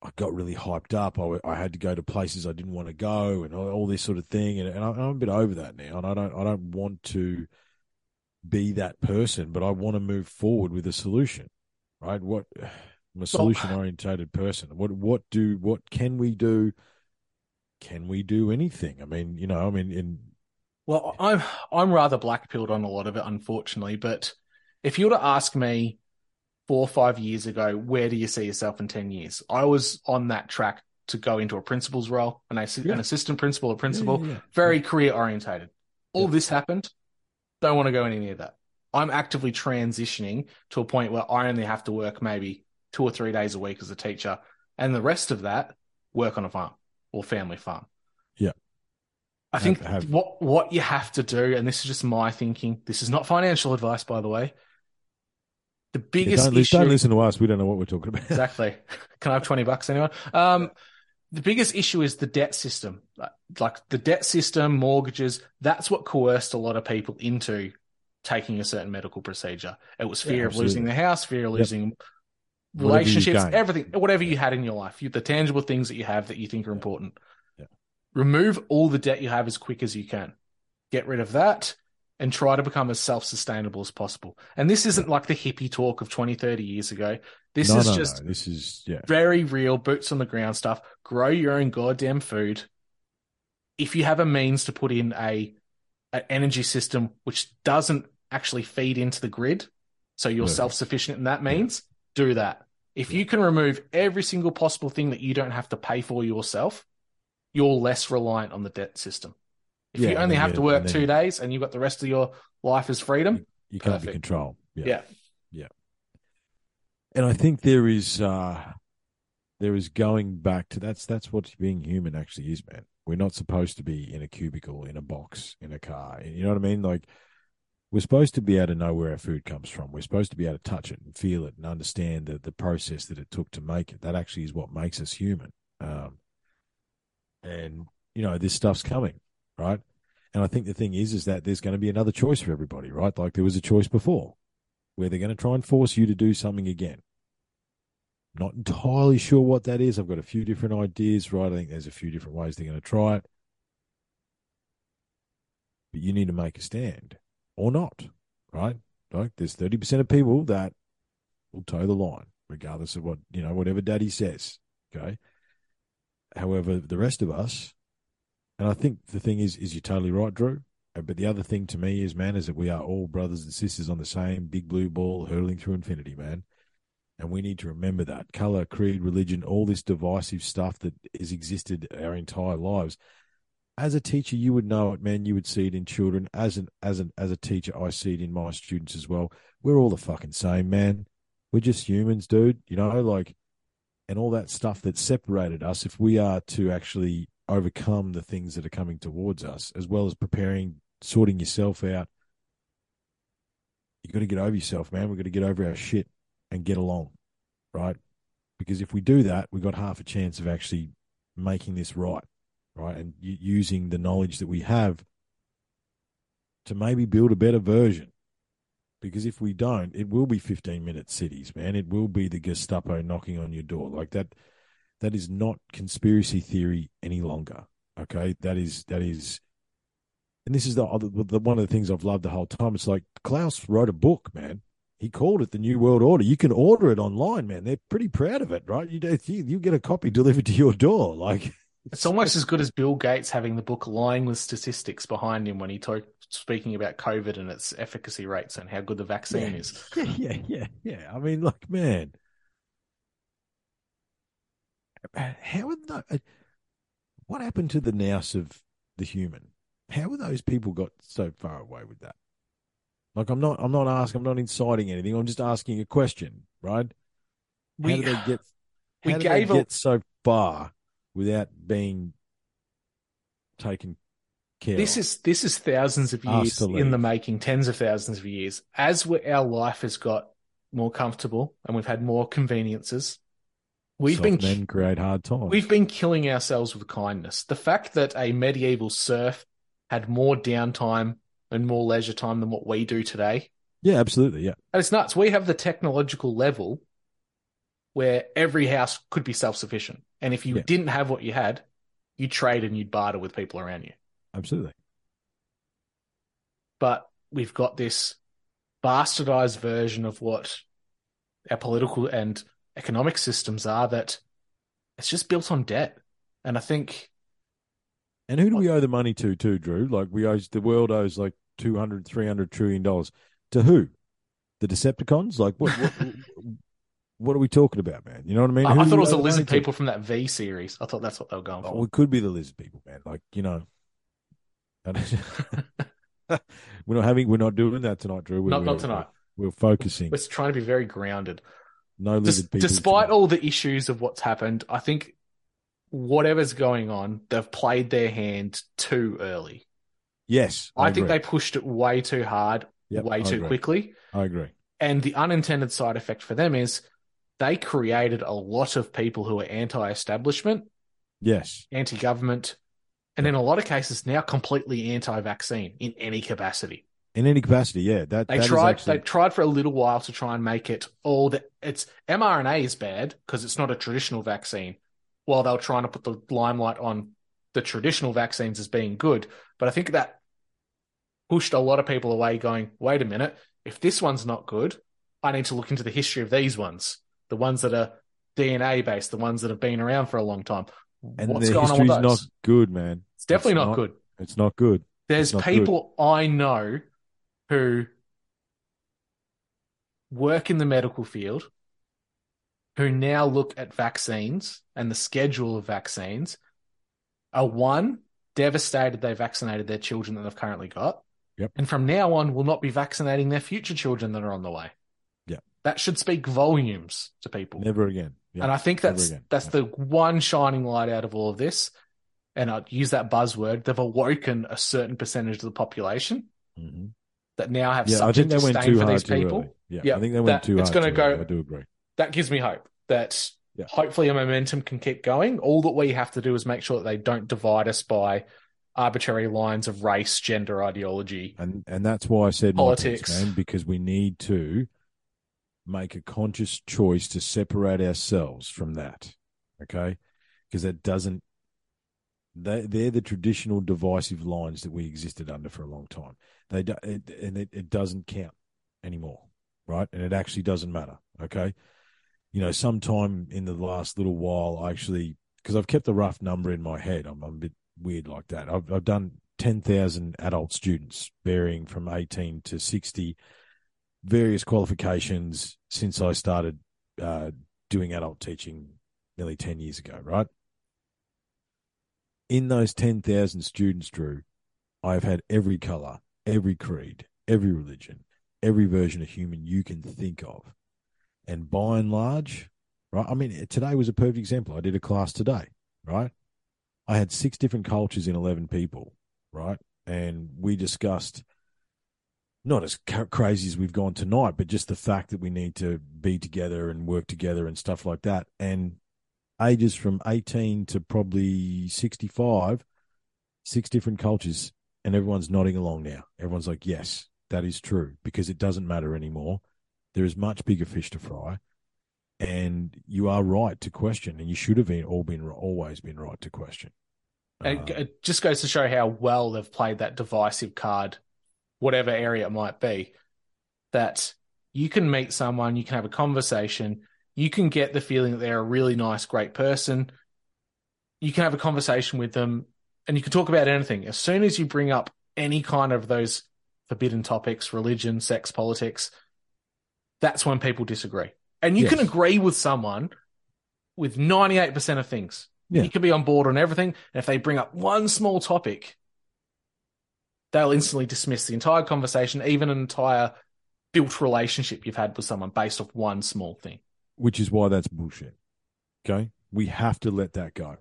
I got really hyped up. I, I had to go to places I didn't want to go, and all, all this sort of thing. And, and I, I'm a bit over that now. And I don't I don't want to be that person, but I want to move forward with a solution, right? What I'm a solution oriented person. What what do what can we do? Can we do anything? I mean, you know, I mean, in well, I'm I'm rather black-pilled on a lot of it, unfortunately. But if you were to ask me, four or five years ago, where do you see yourself in ten years? I was on that track to go into a principal's role, an, ass- yeah. an assistant principal, a principal, yeah, yeah, yeah. very yeah. career-orientated. All yeah. this happened. Don't want to go any near that. I'm actively transitioning to a point where I only have to work maybe two or three days a week as a teacher, and the rest of that, work on a farm or family farm. Yeah. I think have, have... what what you have to do, and this is just my thinking, this is not financial advice, by the way, the biggest yeah, don't, issue... Don't listen to us. We don't know what we're talking about. Exactly. Can I have twenty bucks, anyone? Um, the biggest issue is the debt system. Like the debt system, mortgages, that's what coerced a lot of people into taking a certain medical procedure. It was fear yeah, of losing the house, fear of losing yep. relationships, everything, whatever you had in your life, you, the tangible things that you have that you think are important. Yeah. Remove all the debt you have as quick as you can. Get rid of that. And try to become as self-sustainable as possible. And this isn't like the hippie talk of twenty, thirty years ago. This no, is no, just no. This is, yeah. very real, boots on the ground stuff. Grow your own goddamn food. If you have a means to put in a an energy system which doesn't actually feed into the grid, so you're no. self-sufficient in that means, yeah. do that. If yeah. you can remove every single possible thing that you don't have to pay for yourself, you're less reliant on the debt system. If yeah, you only have yeah, to work then, two days and you've got the rest of your life as freedom, you, you can't be controlled. Yeah. yeah, yeah. And I think there is, uh, there is going back to that's that's what being human actually is, man. We're not supposed to be in a cubicle, in a box, in a car. You know what I mean? Like we're supposed to be able to know where our food comes from. We're supposed to be able to touch it and feel it and understand the, the process that it took to make it. That actually is what makes us human. Um, and, you know, this stuff's coming, right? And I think the thing is, is that there's going to be another choice for everybody, right? Like there was a choice before where they're going to try and force you to do something again. Not entirely sure what that is. I've got a few different ideas, right? I think there's a few different ways they're going to try it. But you need to make a stand. Or not, right? Like there's thirty percent of people that will toe the line, regardless of what, you know, whatever daddy says, okay? However, the rest of us, and I think the thing is, is you're totally right, Drew, but the other thing to me is, man, is that we are all brothers and sisters on the same big blue ball hurtling through infinity, man. And we need to remember that. Color, creed, religion, all this divisive stuff that has existed our entire lives. As a teacher, you would know it, man. You would see it in children. As an as an as a teacher, I see it in my students as well. We're all the fucking same, man. We're just humans, dude. You know, like, and all that stuff that separated us. If we are to actually overcome the things that are coming towards us, as well as preparing, sorting yourself out, you got to get over yourself, man. We've got to get over our shit and get along, right? Because if we do that, we've got half a chance of actually making this right. Right, and using the knowledge that we have to maybe build a better version. Because if we don't, it will be fifteen-minute cities, man. It will be the Gestapo knocking on your door. Like that, that is not conspiracy theory any longer, okay? That is, that is, and this is the, other, the one of the things I've loved the whole time. It's like Klaus wrote a book, man. He called it the New World Order. You can order it online, man. They're pretty proud of it, right? You you get a copy delivered to your door, like... It's almost as good as Bill Gates having the book lying with statistics behind him when he talked speaking about COVID and its efficacy rates and how good the vaccine yeah. is. Yeah, yeah, yeah, yeah. I mean, like, man, how would the, what happened to the nous of the human? How were those people got so far away with that? Like, I'm not, I'm not asking, I'm not inciting anything. I'm just asking a question, right? How we, did they get? We how did gave they get a, so far? Without being taken care this of. Is, this is thousands of years in the making, tens of thousands of years. As we, our life has got more comfortable and we've had more conveniences, we've Some been create hard times. We've been killing ourselves with kindness. The fact that a medieval serf had more downtime and more leisure time than what we do today. Yeah, absolutely. Yeah, and it's nuts. We have the technological level where every house could be self-sufficient. And if you yeah. didn't have what you had, you'd trade and you'd barter with people around you. Absolutely. But we've got this bastardized version of what our political and economic systems are that it's just built on debt. And I think... And who do we owe the money to, too, Drew? Like, we owe, the world owes like two hundred, three hundred trillion dollars. To who? The Decepticons? Like, what... what What are we talking about, man? You know what I mean? I, I thought it was the lizard people from that V series. I thought that's what they were going for. Oh, it could be the lizard people, man. Like, you know, we're not having, we're not doing that tonight, Drew. We're, not, we're, not tonight. We're, we're focusing. We're trying to be very grounded. No lizard Des- people. Despite tonight. all the issues of what's happened, I think whatever's going on, they've played their hand too early. Yes, I, I think agree. They pushed it way too hard, yep, way I too agree. quickly. I agree. And the unintended side effect for them is. They created a lot of people who are anti-establishment, yes, anti-government, and in a lot of cases now completely anti-vaccine in any capacity. In any capacity, yeah. That, they that tried. Actually... They tried for a little while to try and make it all that it's mRNA is bad because it's not a traditional vaccine. While they were trying to put the limelight on the traditional vaccines as being good, but I think that pushed a lot of people away. Going, wait a minute, if this one's not good, I need to look into the history of these ones. The ones that are D N A-based, the ones that have been around for a long time. And what's going on with those? And their history's not good, man. It's definitely not good. It's not good. There's people I know who work in the medical field who now look at vaccines and the schedule of vaccines are, one, devastated they vaccinated their children that they've currently got, yep. and from now on will not be vaccinating their future children that are on the way. That should speak volumes to people. Never again. Yeah. And I think that's that's yeah. the one shining light out of all of this. And I'd use that buzzword. They've awoken a certain percentage of the population mm-hmm. that now have yeah, something to stand for these people. Early. Yeah, yeah, I think they went too it's hard. It's going to go. I do agree. That gives me hope that yeah. hopefully a momentum can keep going. All that we have to do is make sure that they don't divide us by arbitrary lines of race, gender, ideology, and and that's why I said politics, politics man, because we need to make a conscious choice to separate ourselves from that. Okay, because that doesn't. They, they're the traditional divisive lines that we existed under for a long time. They do, it, and it, it doesn't count anymore, right? And it actually doesn't matter, okay? You know, sometime in the last little while, I actually, because I've kept a rough number in my head. I'm, I'm a bit weird like that. I've, I've done ten thousand adult students varying from eighteen to sixty, various qualifications since I started uh, doing adult teaching nearly ten years ago, right? In those ten thousand students, Drew, I've had every colour, every creed, every religion, every version of human you can think of. And by and large, right? I mean, today was a perfect example. I did a class today, right? I had six different cultures in eleven people, right? And we discussed, not as ca- crazy as we've gone tonight, but just the fact that we need to be together and work together and stuff like that. And ages from eighteen to probably sixty-five, six different cultures, and everyone's nodding along now. Everyone's like, yes, that is true, because it doesn't matter anymore. There is much bigger fish to fry, and you are right to question, and you should have been, all been always been right to question. And uh, it just goes to show how well they've played that divisive card, whatever area it might be, that you can meet someone, you can have a conversation, you can get the feeling that they're a really nice, great person. You can have a conversation with them and you can talk about anything. As soon as you bring up any kind of those forbidden topics, religion, sex, politics, that's when people disagree. And you yes. can agree with someone with ninety-eight percent of things. Yeah. You can be on board on everything. And if they bring up one small topic, they'll instantly dismiss the entire conversation, even an entire built relationship you've had with someone based off one small thing. Which is why that's bullshit, okay? We have to let that go.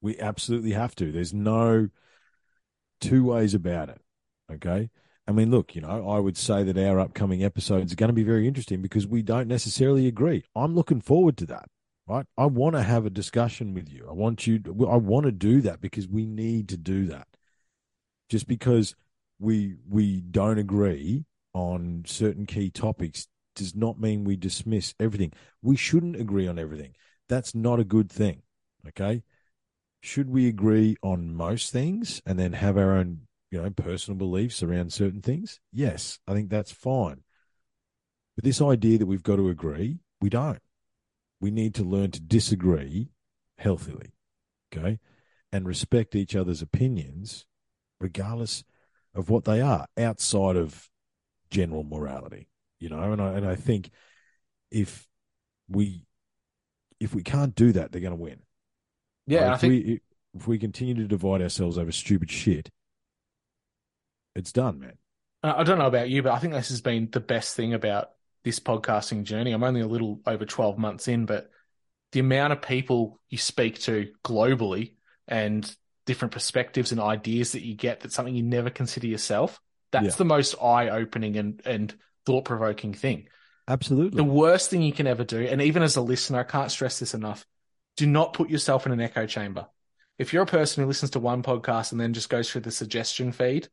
We absolutely have to. There's no two ways about it, okay? I mean, look, you know, I would say that our upcoming episodes are going to be very interesting because we don't necessarily agree. I'm looking forward to that, right? I want to have a discussion with you. I want you to, I want to do that because we need to do that. Just because we we don't agree on certain key topics does not mean we dismiss everything. We shouldn't agree on everything. That's not a good thing, okay? Should we agree on most things and then have our own, you know, personal beliefs around certain things? Yes, I think that's fine. But this idea that we've got to agree, we don't. We need to learn to disagree healthily, okay, and respect each other's opinions regardless of what they are outside of general morality. You know, and I and I think if we if we can't do that, they're going to win. Yeah, like I if think we, if we continue to divide ourselves over stupid shit, it's done, man. I don't know about you, but I think this has been the best thing about this podcasting journey. I'm only a little over twelve months in, but the amount of people you speak to globally and different perspectives and ideas that you get—that's something you never consider yourself. That's yeah. the most eye-opening and and. thought-provoking thing. Absolutely. The worst thing you can ever do, and even as a listener, I can't stress this enough, do not put yourself in an echo chamber. If you're a person who listens to one podcast and then just goes through the suggestion feed,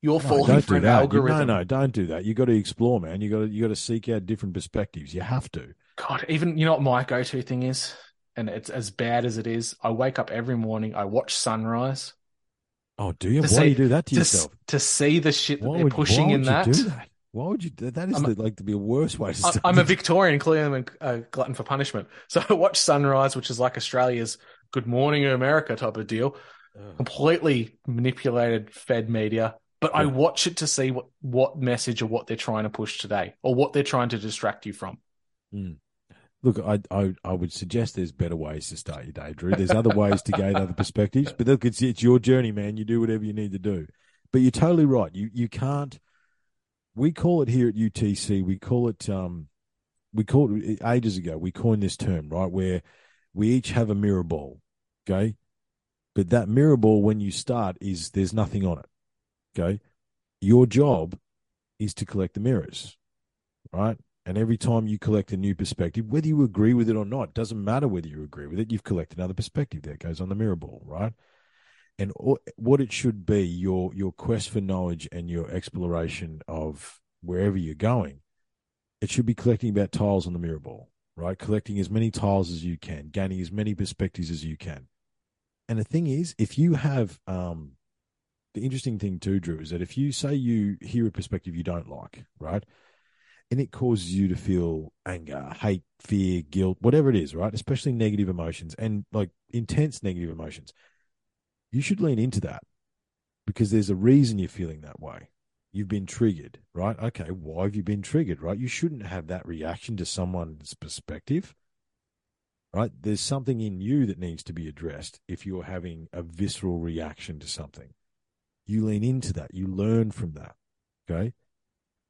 you're no, falling for an that. algorithm. No, no, don't do that. You've got to explore, man. You've got to, you got to seek out different perspectives. You have to. God, even, you know what my go-to thing is? And it's as bad as it is. I wake up every morning, I watch Sunrise. Oh, do you? Why see, do you do that to, to yourself? S- to see the shit that why they're would, pushing why in that. Do that? Why would you do that? That is the, like to be a worse way to start. I'm a Victorian, clearly I'm a glutton for punishment. So I watch Sunrise, which is like Australia's Good Morning America type of deal, uh, completely manipulated, fed media. But yeah. I watch it to see what, what message or what they're trying to push today or what they're trying to distract you from. Mm. Look, I, I I would suggest there's better ways to start your day, Drew. There's other ways to gain other perspectives. But look, it's, it's your journey, man. You do whatever you need to do. But you're totally right. You You can't. We call it here at U T C, we call it, um, we call it ages ago, we coined this term, right, where we each have a mirror ball, okay? But that mirror ball, when you start, is there's nothing on it, okay? Your job is to collect the mirrors, right? And every time you collect a new perspective, whether you agree with it or not, doesn't matter whether you agree with it, you've collected another perspective that goes on the mirror ball, right? And all, what it should be, your your quest for knowledge and your exploration of wherever you're going, it should be collecting about tiles on the mirror ball, right? Collecting as many tiles as you can, gaining as many perspectives as you can. And the thing is, if you have, um, the interesting thing too, Drew, is that if you say you hear a perspective you don't like, right? And it causes you to feel anger, hate, fear, guilt, whatever it is, right? Especially negative emotions and like intense negative emotions. You should lean into that because there's a reason you're feeling that way. You've been triggered, right? Okay, why have you been triggered, right? You shouldn't have that reaction to someone's perspective, right? There's something in you that needs to be addressed if you're having a visceral reaction to something. You lean into that. You learn from that, okay?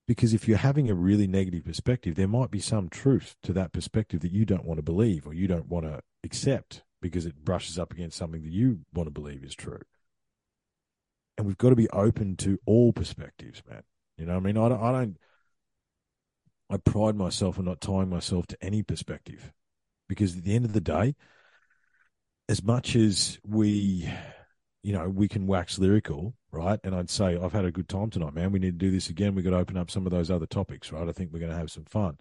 Because if you're having a really negative perspective, there might be some truth to that perspective that you don't want to believe or you don't want to accept because it brushes up against something that you want to believe is true. And we've got to be open to all perspectives, man. You know what I mean? I don't, I don't, I pride myself on not tying myself to any perspective because at the end of the day, as much as we, you know, we can wax lyrical, right? And I'd say, I've had a good time tonight, man. We need to do this again. We've got to open up some of those other topics, right? I think we're going to have some fun.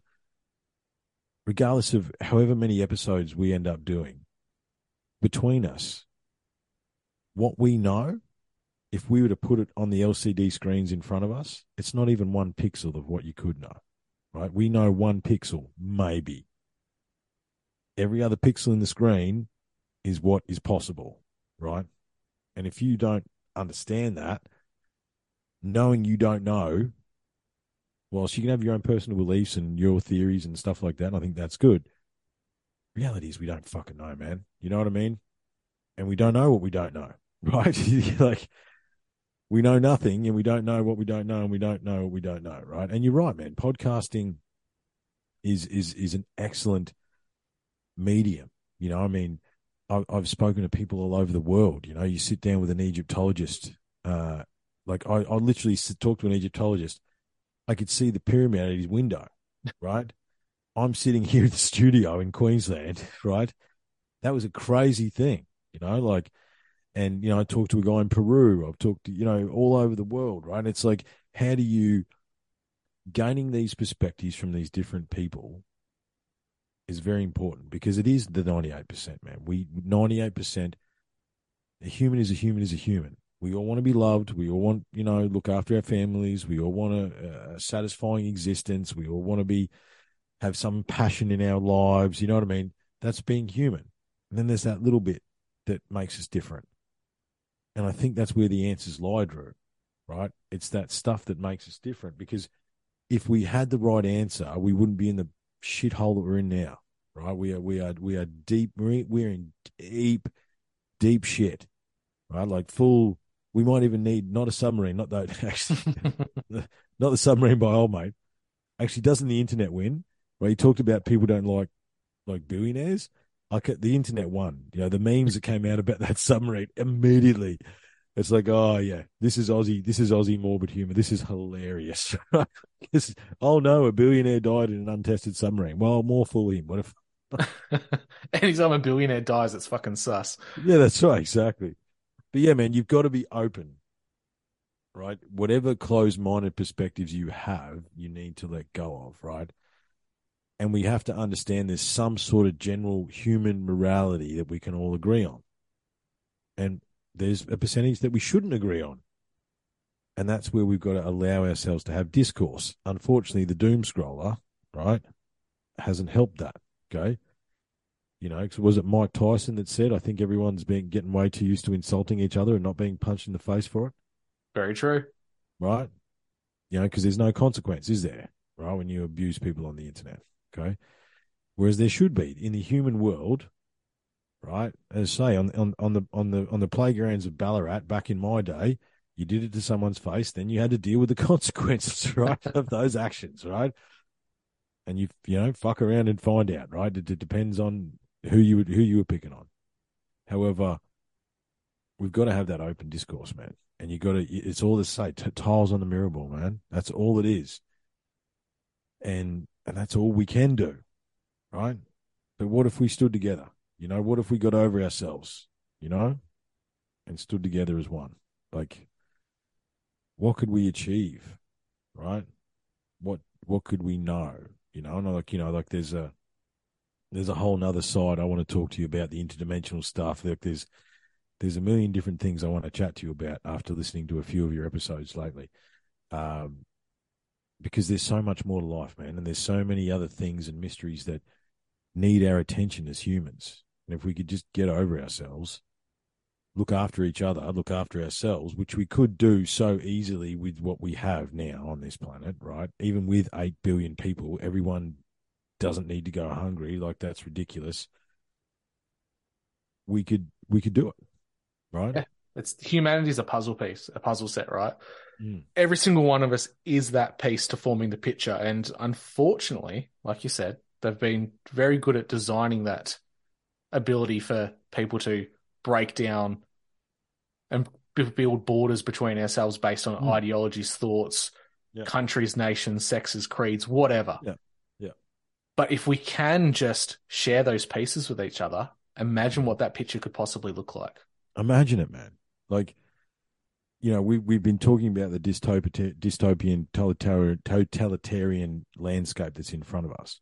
Regardless of however many episodes we end up doing, between us, what we know, if we were to put it on the L C D screens in front of us, it's not even one pixel of what you could know, right? We know one pixel, maybe. Every other pixel in the screen is what is possible, right? And if you don't understand that, knowing you don't know, whilst you can have your own personal beliefs and your theories and stuff like that, and I think that's good. Reality is we don't fucking know, man. You know what I mean? And we don't know what we don't know, right? Like, we know nothing and we don't know what we don't know and we don't know what we don't know, right? And you're right, man. Podcasting is is is an excellent medium. You know, I mean, I've spoken to people all over the world. You know, you sit down with an Egyptologist. Uh, like I, I literally talked to an Egyptologist. I could see the pyramid out of his window, right? I'm sitting here in the studio in Queensland, right? That was a crazy thing, you know, like, and, you know, I talked to a guy in Peru. I've talked to, you know, all over the world, right? It's like, how do you, gaining these perspectives from these different people is very important because it is the ninety-eight percent, man. We ninety-eight percent, a human is a human is a human. We all want to be loved. We all want, you know, look after our families. We all want a, a satisfying existence. We all want to be, have some passion in our lives. You know what I mean? That's being human. And then there's that little bit that makes us different. And I think that's where the answers lie, Drew, right? It's that stuff that makes us different because if we had the right answer, we wouldn't be in the shithole that we're in now, right? We are, we are, we are deep. We're in deep, deep shit, right? Like full. We might even need not a submarine, not that actually, not the submarine by old mate. Actually, doesn't the internet win? Right? You talked about people don't like like billionaires. Like the internet won. You know the memes that came out about that submarine immediately. It's like, oh yeah, this is Aussie. This is Aussie morbid humor. This is hilarious. This is, oh no, a billionaire died in an untested submarine. Well, more fool him. What if? Anytime a billionaire dies, it's fucking sus. Yeah, that's right, exactly. But yeah, man, you've got to be open, right? Whatever closed-minded perspectives you have, you need to let go of, right? And we have to understand there's some sort of general human morality that we can all agree on, and there's a percentage that we shouldn't agree on. And that's where we've got to allow ourselves to have discourse. Unfortunately, the doom scroller, right, hasn't helped that, okay? You know, was it Mike Tyson that said, I think everyone's been getting way too used to insulting each other and not being punched in the face for it? Very true. Right? You know, because there's no consequence, is there, right, when you abuse people on the internet, okay? Whereas there should be. In the human world, right, as I say, on, on, on the on the on the playgrounds of Ballarat back in my day, you did it to someone's face, then you had to deal with the consequences, right, of those actions, right? And you you know fuck around and find out, right? It, it depends on who you who you were picking on. However, we've got to have that open discourse, man. And you got to, it's all the same, tiles on the mirror ball, man. That's all it is. And and that's all we can do, right? But what if we stood together? You know, what if we got over ourselves, you know, and stood together as one? Like, what could we achieve, right? What what could we know, you know? And like, you know, like there's a there's a whole nother side I want to talk to you about, the interdimensional stuff. Like there's there's a million different things I want to chat to you about after listening to a few of your episodes lately, um, because there's so much more to life, man, and there's so many other things and mysteries that need our attention as humans. And if we could just get over ourselves, look after each other, look after ourselves, which we could do so easily with what we have now on this planet, right? Even with eight billion people, everyone doesn't need to go hungry. Like, that's ridiculous. We could, we could do it, right? Yeah. It's humanity's a puzzle piece, a puzzle set, right? Mm. Every single one of us is that piece to forming the picture. And unfortunately, like you said, they've been very good at designing that ability for people to break down and build borders between ourselves based on mm. ideologies, thoughts, yeah. countries, nations, sexes, creeds, whatever. Yeah. Yeah. But if we can just share those pieces with each other, imagine what that picture could possibly look like. Imagine it, man. Like, you know, we, we've been talking about the dystopian, dystopian totalitarian, totalitarian landscape that's in front of us.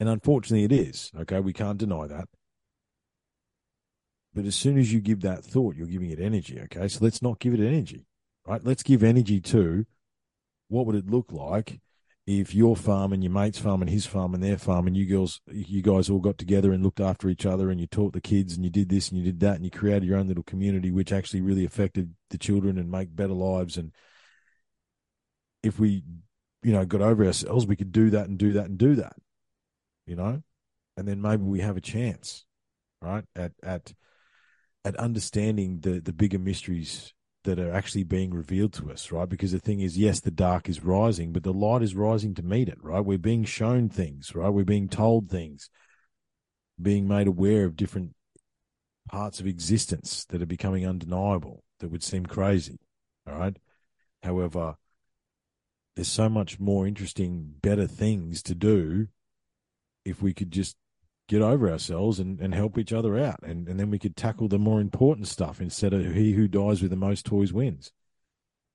And unfortunately it is, okay? We can't deny that. But as soon as you give that thought, you're giving it energy, okay? So let's not give it energy, right? Let's give energy to what would it look like if your farm and your mate's farm and his farm and their farm and you girls, you guys all got together and looked after each other and you taught the kids and you did this and you did that and you created your own little community which actually really affected the children and make better lives. And if we, you know, got over ourselves, we could do that and do that and do that, you know? And then maybe we have a chance, right, at at at understanding the the bigger mysteries that are actually being revealed to us, right? Because the thing is, yes, the dark is rising, but the light is rising to meet it, right? We're being shown things, right? We're being told things, being made aware of different parts of existence that are becoming undeniable, that would seem crazy, all right? However, there's so much more interesting, better things to do if we could just get over ourselves and, and help each other out. And, and then we could tackle the more important stuff instead of he who dies with the most toys wins.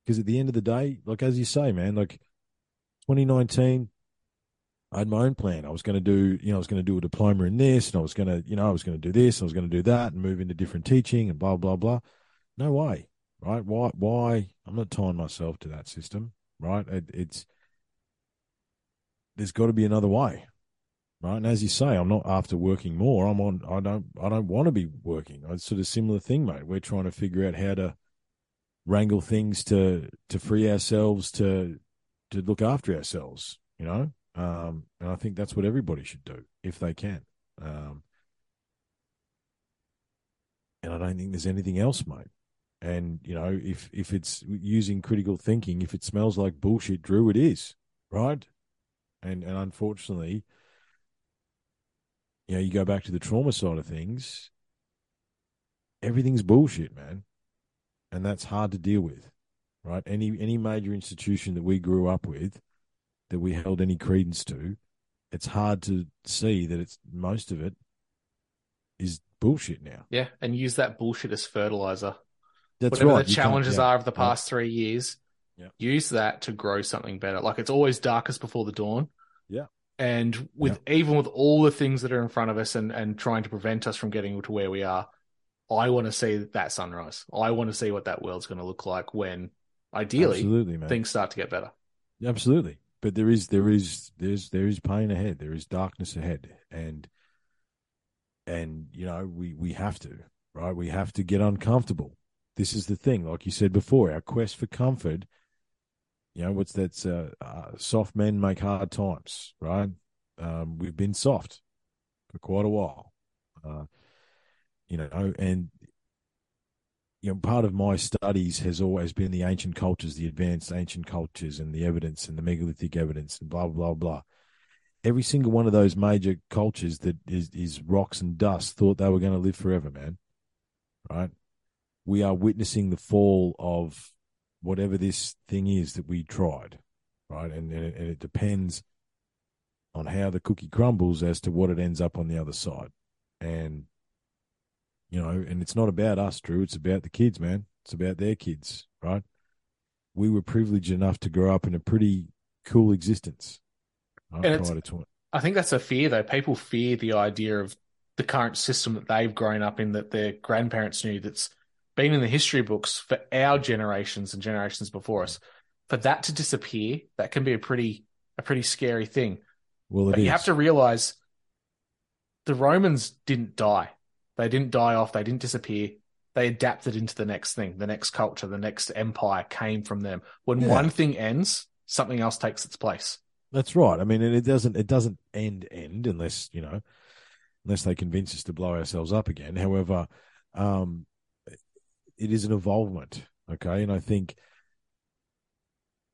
Because at the end of the day, like, as you say, man, like twenty nineteen, I had my own plan. I was going to do, you know, I was going to do a diploma in this and I was going to, you know, I was going to do this. I was going to do that and move into different teaching and blah, blah, blah. No way. Right. Why, why? I'm not tying myself to that system. Right. It, it's, there's got to be another way. Right. And as you say, I'm not after working more. I'm on, I don't, I don't want to be working. It's sort of similar thing, mate. We're trying to figure out how to wrangle things to, to free ourselves, to, to look after ourselves, you know? Um, and I think that's what everybody should do if they can. Um, and I don't think there's anything else, mate. And, you know, if, if it's using critical thinking, if it smells like bullshit, Drew, it is, right? And, and unfortunately, you know, you go back to the trauma side of things, everything's bullshit, man. And that's hard to deal with, right? Any any major institution that we grew up with, that we held any credence to, it's hard to see that it's most of it is bullshit now. Yeah, and use that bullshit as fertilizer. That's Whatever right. Whatever the challenges yeah, are of the past yeah. three years, yeah. use that to grow something better. Like, it's always darkest before the dawn. Yeah. And with yeah. even with all the things that are in front of us and, and trying to prevent us from getting to where we are, I want to see that sunrise. I want to see what that world's going to look like when, ideally, things start to get better. Absolutely, but there is there is there's there is pain ahead. There is darkness ahead, and and you know we we have to right. We have to get uncomfortable. This is the thing, like you said before, our quest for comfort. You know, what's that? Uh, uh, soft men make hard times, right? Um, we've been soft for quite a while, uh, you know, and, you know, part of my studies has always been the ancient cultures, the advanced ancient cultures and the evidence and the megalithic evidence and blah, blah, blah. Every single one of those major cultures that is, is rocks and dust thought they were going to live forever, man, right? we are witnessing the fall of whatever this thing is that we tried, right? And, and, it, and it depends on how the cookie crumbles as to what it ends up on the other side. And, you know, and it's not about us, Drew. It's about the kids, man. It's about their kids, right? We were privileged enough to grow up in a pretty cool existence. And it's, to I think that's a fear, though. People fear the idea of the current system that they've grown up in, that their grandparents knew, that's been in the history books for our generations and generations before us. For that to disappear, that can be a pretty a pretty scary thing. Well, it but is. You have to realize the Romans didn't die. They didn't die off. They didn't disappear. They adapted into the next thing, the next culture, the next empire came from them. When yeah. one thing ends, something else takes its place. That's right. I mean, it doesn't it doesn't end end unless, you know, unless they convince us to blow ourselves up again. However, um, it is an evolvement, okay? And I think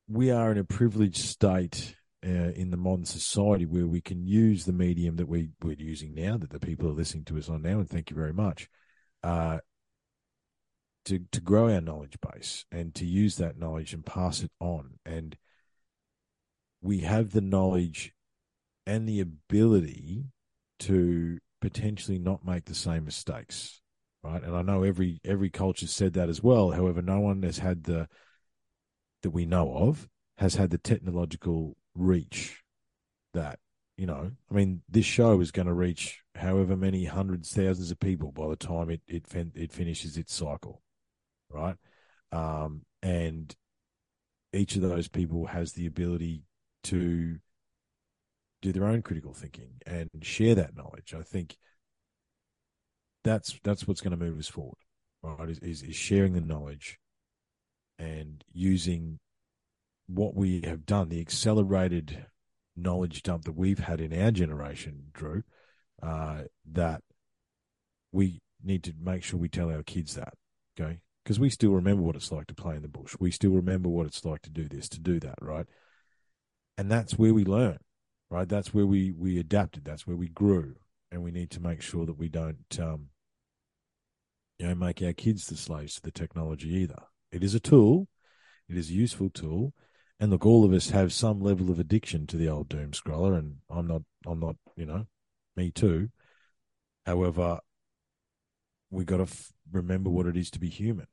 we are in a privileged state uh, in the modern society where we can use the medium that we, we're using now, that the people are listening to us on now, and thank you very much, uh, to, to grow our knowledge base and to use that knowledge and pass it on. And we have the knowledge and the ability to potentially not make the same mistakes, right? And I know every every culture said that as well. However, no one has had the, that we know of, has had the technological reach that, you know, I mean, this show is going to reach however many hundreds, thousands of people by the time it it, fin- it finishes its cycle, right? Um, and each of those people has the ability to do their own critical thinking and share that knowledge. I think that's that's what's going to move us forward, right? Is, is, is sharing the knowledge and using what we have done, the accelerated knowledge dump that we've had in our generation, Drew, uh, that we need to make sure we tell our kids that, okay? Because we still remember what it's like to play in the bush. We still remember what it's like to do this, to do that, right? And that's where we learn. Right, that's where we, we adapted. That's where we grew, and we need to make sure that we don't, um, you know, make our kids the slaves to the technology either. It is a tool, it is a useful tool, and look, all of us have some level of addiction to the old doom scroller, and I'm not, I'm not, you know, me too. However, we got to f- remember what it is to be human.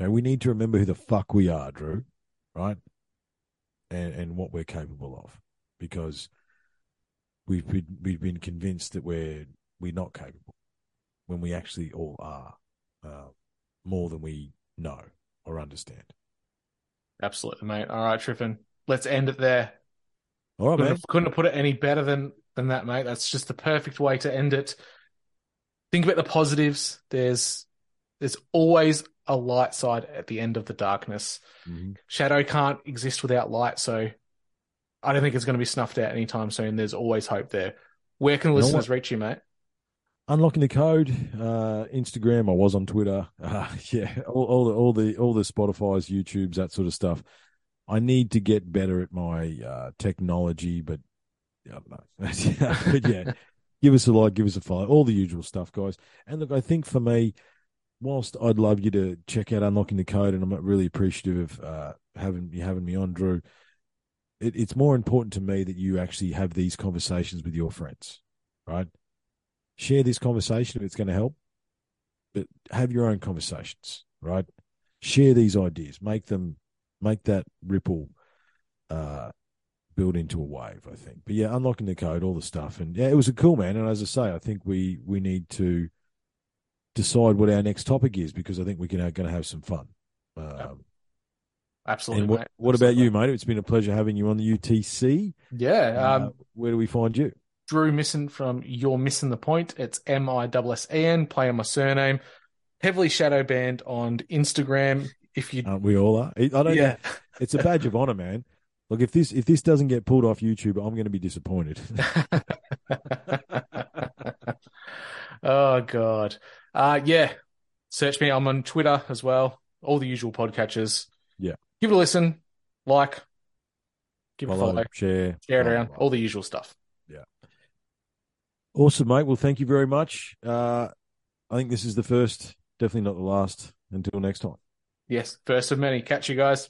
Okay, we need to remember who the fuck we are, Drew, right, and and what we're capable of, because We've been, we've been convinced that we're we're not capable, when we actually all are, uh, more than we know or understand. Absolutely, mate. All right, Triffon, let's end it there. All right, couldn't man. Have, couldn't have put it any better than, than that, mate. That's just the perfect way to end it. Think about the positives. There's there's always a light side at the end of the darkness. Mm-hmm. Shadow can't exist without light, so I don't think it's going to be snuffed out anytime soon. There's always hope there. Where can listeners reach you, mate? Unlocking the Code, uh, Instagram. I was on Twitter. Uh, yeah, all, all the all the all the Spotify's, YouTubes, that sort of stuff. I need to get better at my uh, technology, but I don't know. But yeah, give us a like, give us a follow, all the usual stuff, guys. And look, I think for me, whilst I'd love you to check out Unlocking the Code, and I'm really appreciative of uh, having you having me on, Drew, It, it's more important to me that you actually have these conversations with your friends, right? Share this conversation if it's going to help, but have your own conversations, right? Share these ideas, make them, make that ripple uh, build into a wave, I think. But yeah, Unlocking the Code, all the stuff. And yeah, it was a cool, man. And as I say, I think we, we need to decide what our next topic is, because I think we're going to have some fun. Um, yeah. Absolutely. And what, mate. what Absolutely. about you, mate? It's been a pleasure having you on the U T C. Yeah. Um, uh, where do we find you? Drew Misson from Your Missing the Point. It's M I S S E N, play on my surname. Heavily shadow banned on Instagram. If you Aren't we all are? I don't yeah. know. It's a badge of honor, man. Look, if this if this doesn't get pulled off YouTube, I'm going to be disappointed. Oh, God. Uh, yeah. Search me. I'm on Twitter as well. All the usual podcatchers. Yeah. Give it a listen, like, give it a follow, share, share it around, all the usual stuff. Yeah. Awesome, mate. Well, thank you very much. Uh, I think this is the first, definitely not the last Until next time. Yes, first of many. Catch you guys.